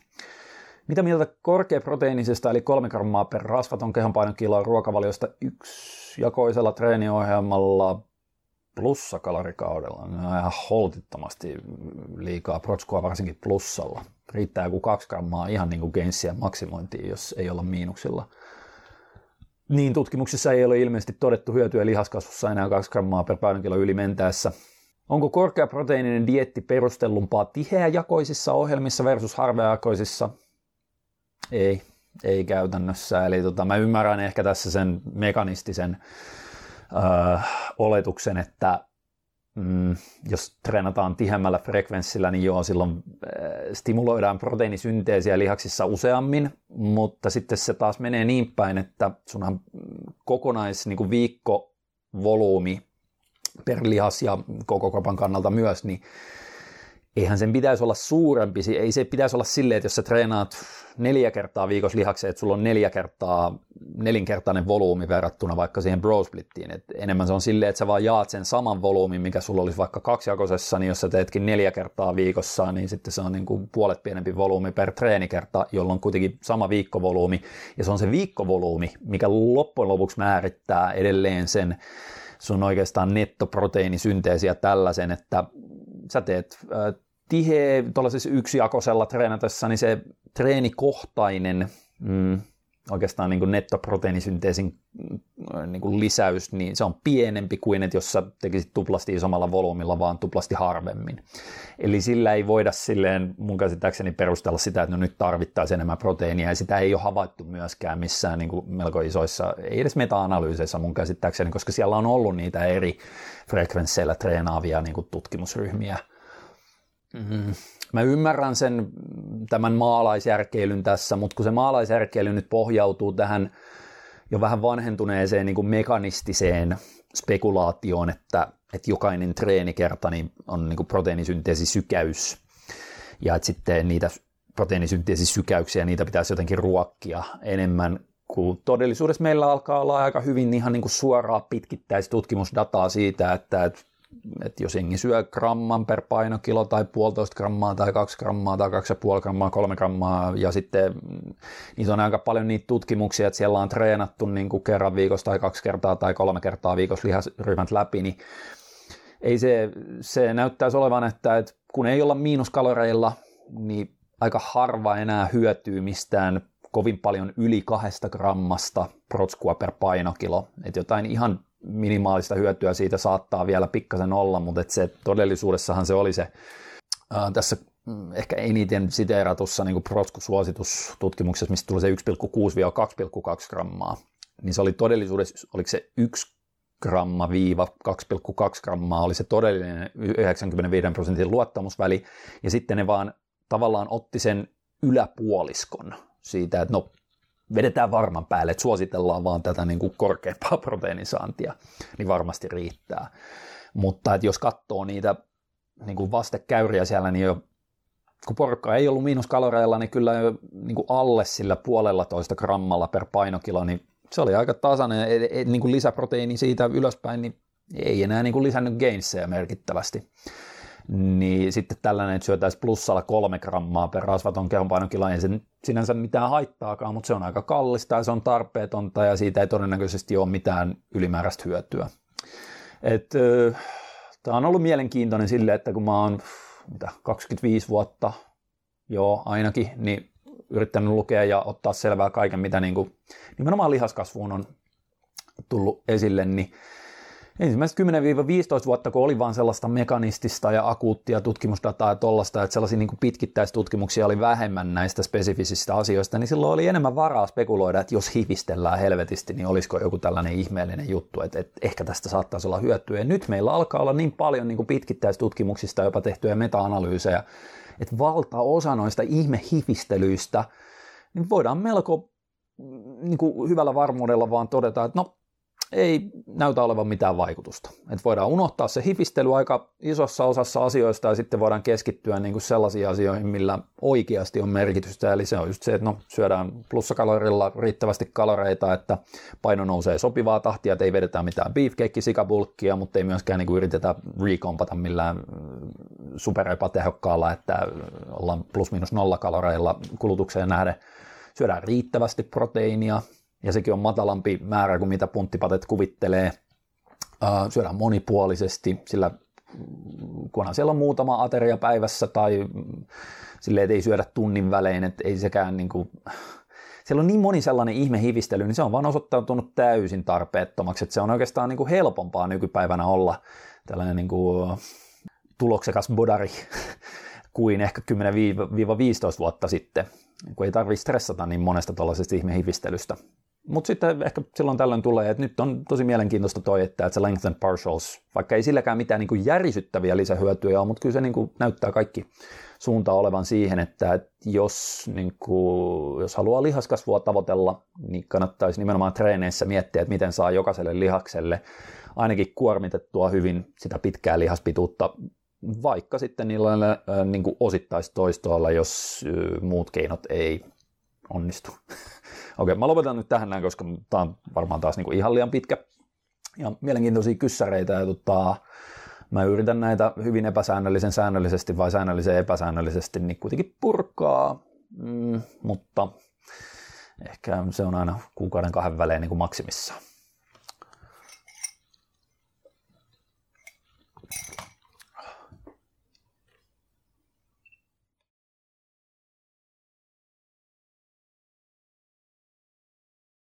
Mitä mieltä korkeaproteiinisesta eli 3 grammaa per rasvaton kehonpainokilo ruokavaliosta yksijakoisella treeniohjelmalla plussakalorikaudella? No ihan holtittomasti liikaa protskua varsinkin plussalla. Riittää joku 2 grammaa ihan niin kuin gainssien maksimointiin, jos ei olla miinuksilla. Niin tutkimuksissa ei ole ilmeisesti todettu hyötyä lihaskasvussa enää 2 grammaa per painokilo yli mentäessä. Onko korkeaproteiininen dieetti perustellumpaa tiheäjakoisissa ohjelmissa versus harveajakoisissa? Ei käytännössä. Eli mä ymmärrän ehkä tässä sen mekanistisen oletuksen, että jos treenataan tihemmällä frekvenssillä, niin joo, silloin stimuloidaan proteiinisynteesiä lihaksissa useammin, mutta sitten se taas menee niin päin, että sunhan niin viikkovolyymi per lihas ja koko kropan kannalta myös, niin eihän sen pitäisi olla suurempi. Ei se pitäisi olla silleen, että jos sä treenaat 4 kertaa viikossa lihakseen, että sulla on 4 kertaa nelinkertainen volyymi verrattuna vaikka siihen brosplittiin. Et enemmän se on silleen, että sä vaan jaat sen saman volyymin, mikä sulla olisi vaikka 2-jakoisessa, niin jos sä teetkin 4 kertaa viikossa, niin sitten se on niin kuin puolet pienempi volyymi per treenikerta, jolloin kuitenkin sama viikkovolyymi. Ja se on se viikkovolyymi, mikä loppujen lopuksi määrittää edelleen sen sun oikeastaan nettoproteiinisynteesiä tällaisen, että sä teet tuollaisessa yksijakoisella treenatessa, niin se treenikohtainen oikeastaan niin kuin nettoproteiinisynteesin niin kuin lisäys, niin se on pienempi kuin, että jos sä tekisit tuplasti isommalla volyymilla, vaan tuplasti harvemmin. Eli sillä ei voida silleen mun käsittääkseni perustella sitä, että no nyt tarvittaisiin enemmän proteiinia, ja sitä ei ole havaittu myöskään missään niin kuin melko isoissa, ei edes meta-analyyseissä mun käsittääkseni, koska siellä on ollut niitä eri frekvensseillä treenaavia niin kuin tutkimusryhmiä. Mä ymmärrän sen tämän maalaisjärkeilyn tässä, mutta kun se maalaisjärkeily nyt pohjautuu tähän jo vähän vanhentuneeseen niin kuin mekanistiseen spekulaatioon, että jokainen treenikerta niin on niin kuin proteiinisynteesisykäys ja että sitten niitä proteiinisynteesisykäyksiä niitä pitäisi jotenkin ruokkia enemmän, kun todellisuudessa meillä alkaa olla aika hyvin ihan niin kuin suoraa pitkittäistutkimusdataa siitä, että jos jengi syö 1 gramman per painokilo tai 1,5 grammaa tai 2 grammaa tai 2,5 grammaa, 3 grammaa ja sitten niissä on aika paljon niitä tutkimuksia, että siellä on treenattu niin kuin kerran viikossa tai 2 kertaa tai 3 kertaa viikossa lihasryhmät läpi, niin ei se näyttäisi olevan, että kun ei olla miinuskaloreilla, niin aika harva enää hyötyy mistään kovin paljon yli 2 grammasta protskua per painokilo, että jotain ihan minimaalista hyötyä siitä saattaa vielä pikkasen olla, mutta se, todellisuudessahan se oli se tässä ehkä eniten siteeratussa niin kuin protskusuositustutkimuksessa, mistä tuli se 1,6-2,2 grammaa, niin se oli todellisuudessa, oliko se 1-2,2 grammaa oli se todellinen 95% luottamusväli, ja sitten ne vaan tavallaan otti sen yläpuoliskon siitä, että no vedetään varman päälle, että suositellaan vaan tätä niin kuin korkeampaa proteiinisaantia, niin varmasti riittää. Mutta että jos katsoo niitä niin kuin vastekäyriä siellä, niin jo, kun porukka ei ollut miinuskaloreilla, niin kyllä jo niin kuin alle sillä 1,5 grammalla per painokilo, niin se oli aika tasainen. Niin kuin lisäproteiini siitä ylöspäin, niin ei enää niin kuin lisännyt gainseja merkittävästi. Niin sitten tällainen, että syötäisiin plussalla 3 grammaa per rasvaton kehonpainokilo, ei sen sinänsä mitään haittaakaan, mutta se on aika kallista ja se on tarpeetonta ja siitä ei todennäköisesti ole mitään ylimääräistä hyötyä. Tämä on ollut mielenkiintoinen sille, että kun mä oon 25 vuotta ainakin, niin yrittänyt lukea ja ottaa selvää kaiken, mitä niin kuin, nimenomaan lihaskasvuun on tullut esille, niin ensimmäiset 10-15 vuotta, kun oli vaan sellaista mekanistista ja akuuttia tutkimusdataa ja tollaista, että sellaisia niin kuin pitkittäistutkimuksia oli vähemmän näistä spesifisistä asioista, niin silloin oli enemmän varaa spekuloida, että jos hivistellään helvetisti, niin olisiko joku tällainen ihmeellinen juttu, että ehkä tästä saattaisi olla hyötyä. Ja nyt meillä alkaa olla niin paljon niin kuin pitkittäistutkimuksista jopa tehtyjä meta-analyysejä, että valtaosa noista ihmehifistelyistä niin voidaan melko niin kuin hyvällä varmuudella vaan todeta, että no, ei näytä olevan mitään vaikutusta. Et voidaan unohtaa se hifistely aika isossa osassa asioista ja sitten voidaan keskittyä niin kuin sellaisiin asioihin, millä oikeasti on merkitystä. Eli se on just se, että no, syödään plussakalorilla riittävästi kaloreita, että paino nousee sopivaa tahtia, että ei vedetä mitään beefcake-sikabulkkia, mutta ei myöskään niin kuin yritetä recompata millään superepatehokkaalla, että ollaan plus-minus nollakaloreilla kulutukseen nähden. Syödään riittävästi proteiinia. Ja sekin on matalampi määrä kuin mitä punttipatet kuvittelee. Syödään monipuolisesti, sillä kunhan siellä on muutama ateria päivässä tai silleen, että ei syödä tunnin välein, että ei sekään niin kuin... Siellä on niin moni sellainen ihmehivistely, niin se on vaan osoittautunut täysin tarpeettomaksi, että se on oikeastaan niin kuin helpompaa nykypäivänä olla tällainen niin kuin tuloksekas bodari kuin ehkä 10-15 vuotta sitten, kun ei tarvitse stressata niin monesta tuollaisesta ihmehivistelystä. Mutta sitten ehkä silloin tällöin tulee, että nyt on tosi mielenkiintoista toi, että se length and partials, vaikka ei silläkään mitään niin kuin järisyttäviä lisähyötyjä ole, mutta kyllä se niin kuin näyttää kaikki suuntaa olevan siihen, että jos, niin kuin, jos haluaa lihaskasvua tavoitella, niin kannattaisi nimenomaan treeneissä miettiä, että miten saa jokaiselle lihakselle ainakin kuormitettua hyvin sitä pitkää lihaspituutta, vaikka sitten niillä niin kuin osittaistoistoilla, jos muut keinot ei onnistu. Okei, mä lopetan nyt tähän näin, koska tää on varmaan taas niinku ihan liian pitkä. Ja mielenkiintoisia kyssäreitä. Ja mä yritän näitä hyvin epäsäännöllisen säännöllisesti vai säännöllisen epäsäännöllisesti niin kuitenkin purkaa. Mutta ehkä se on aina kuukauden kahden välein niin kuin maksimissaan.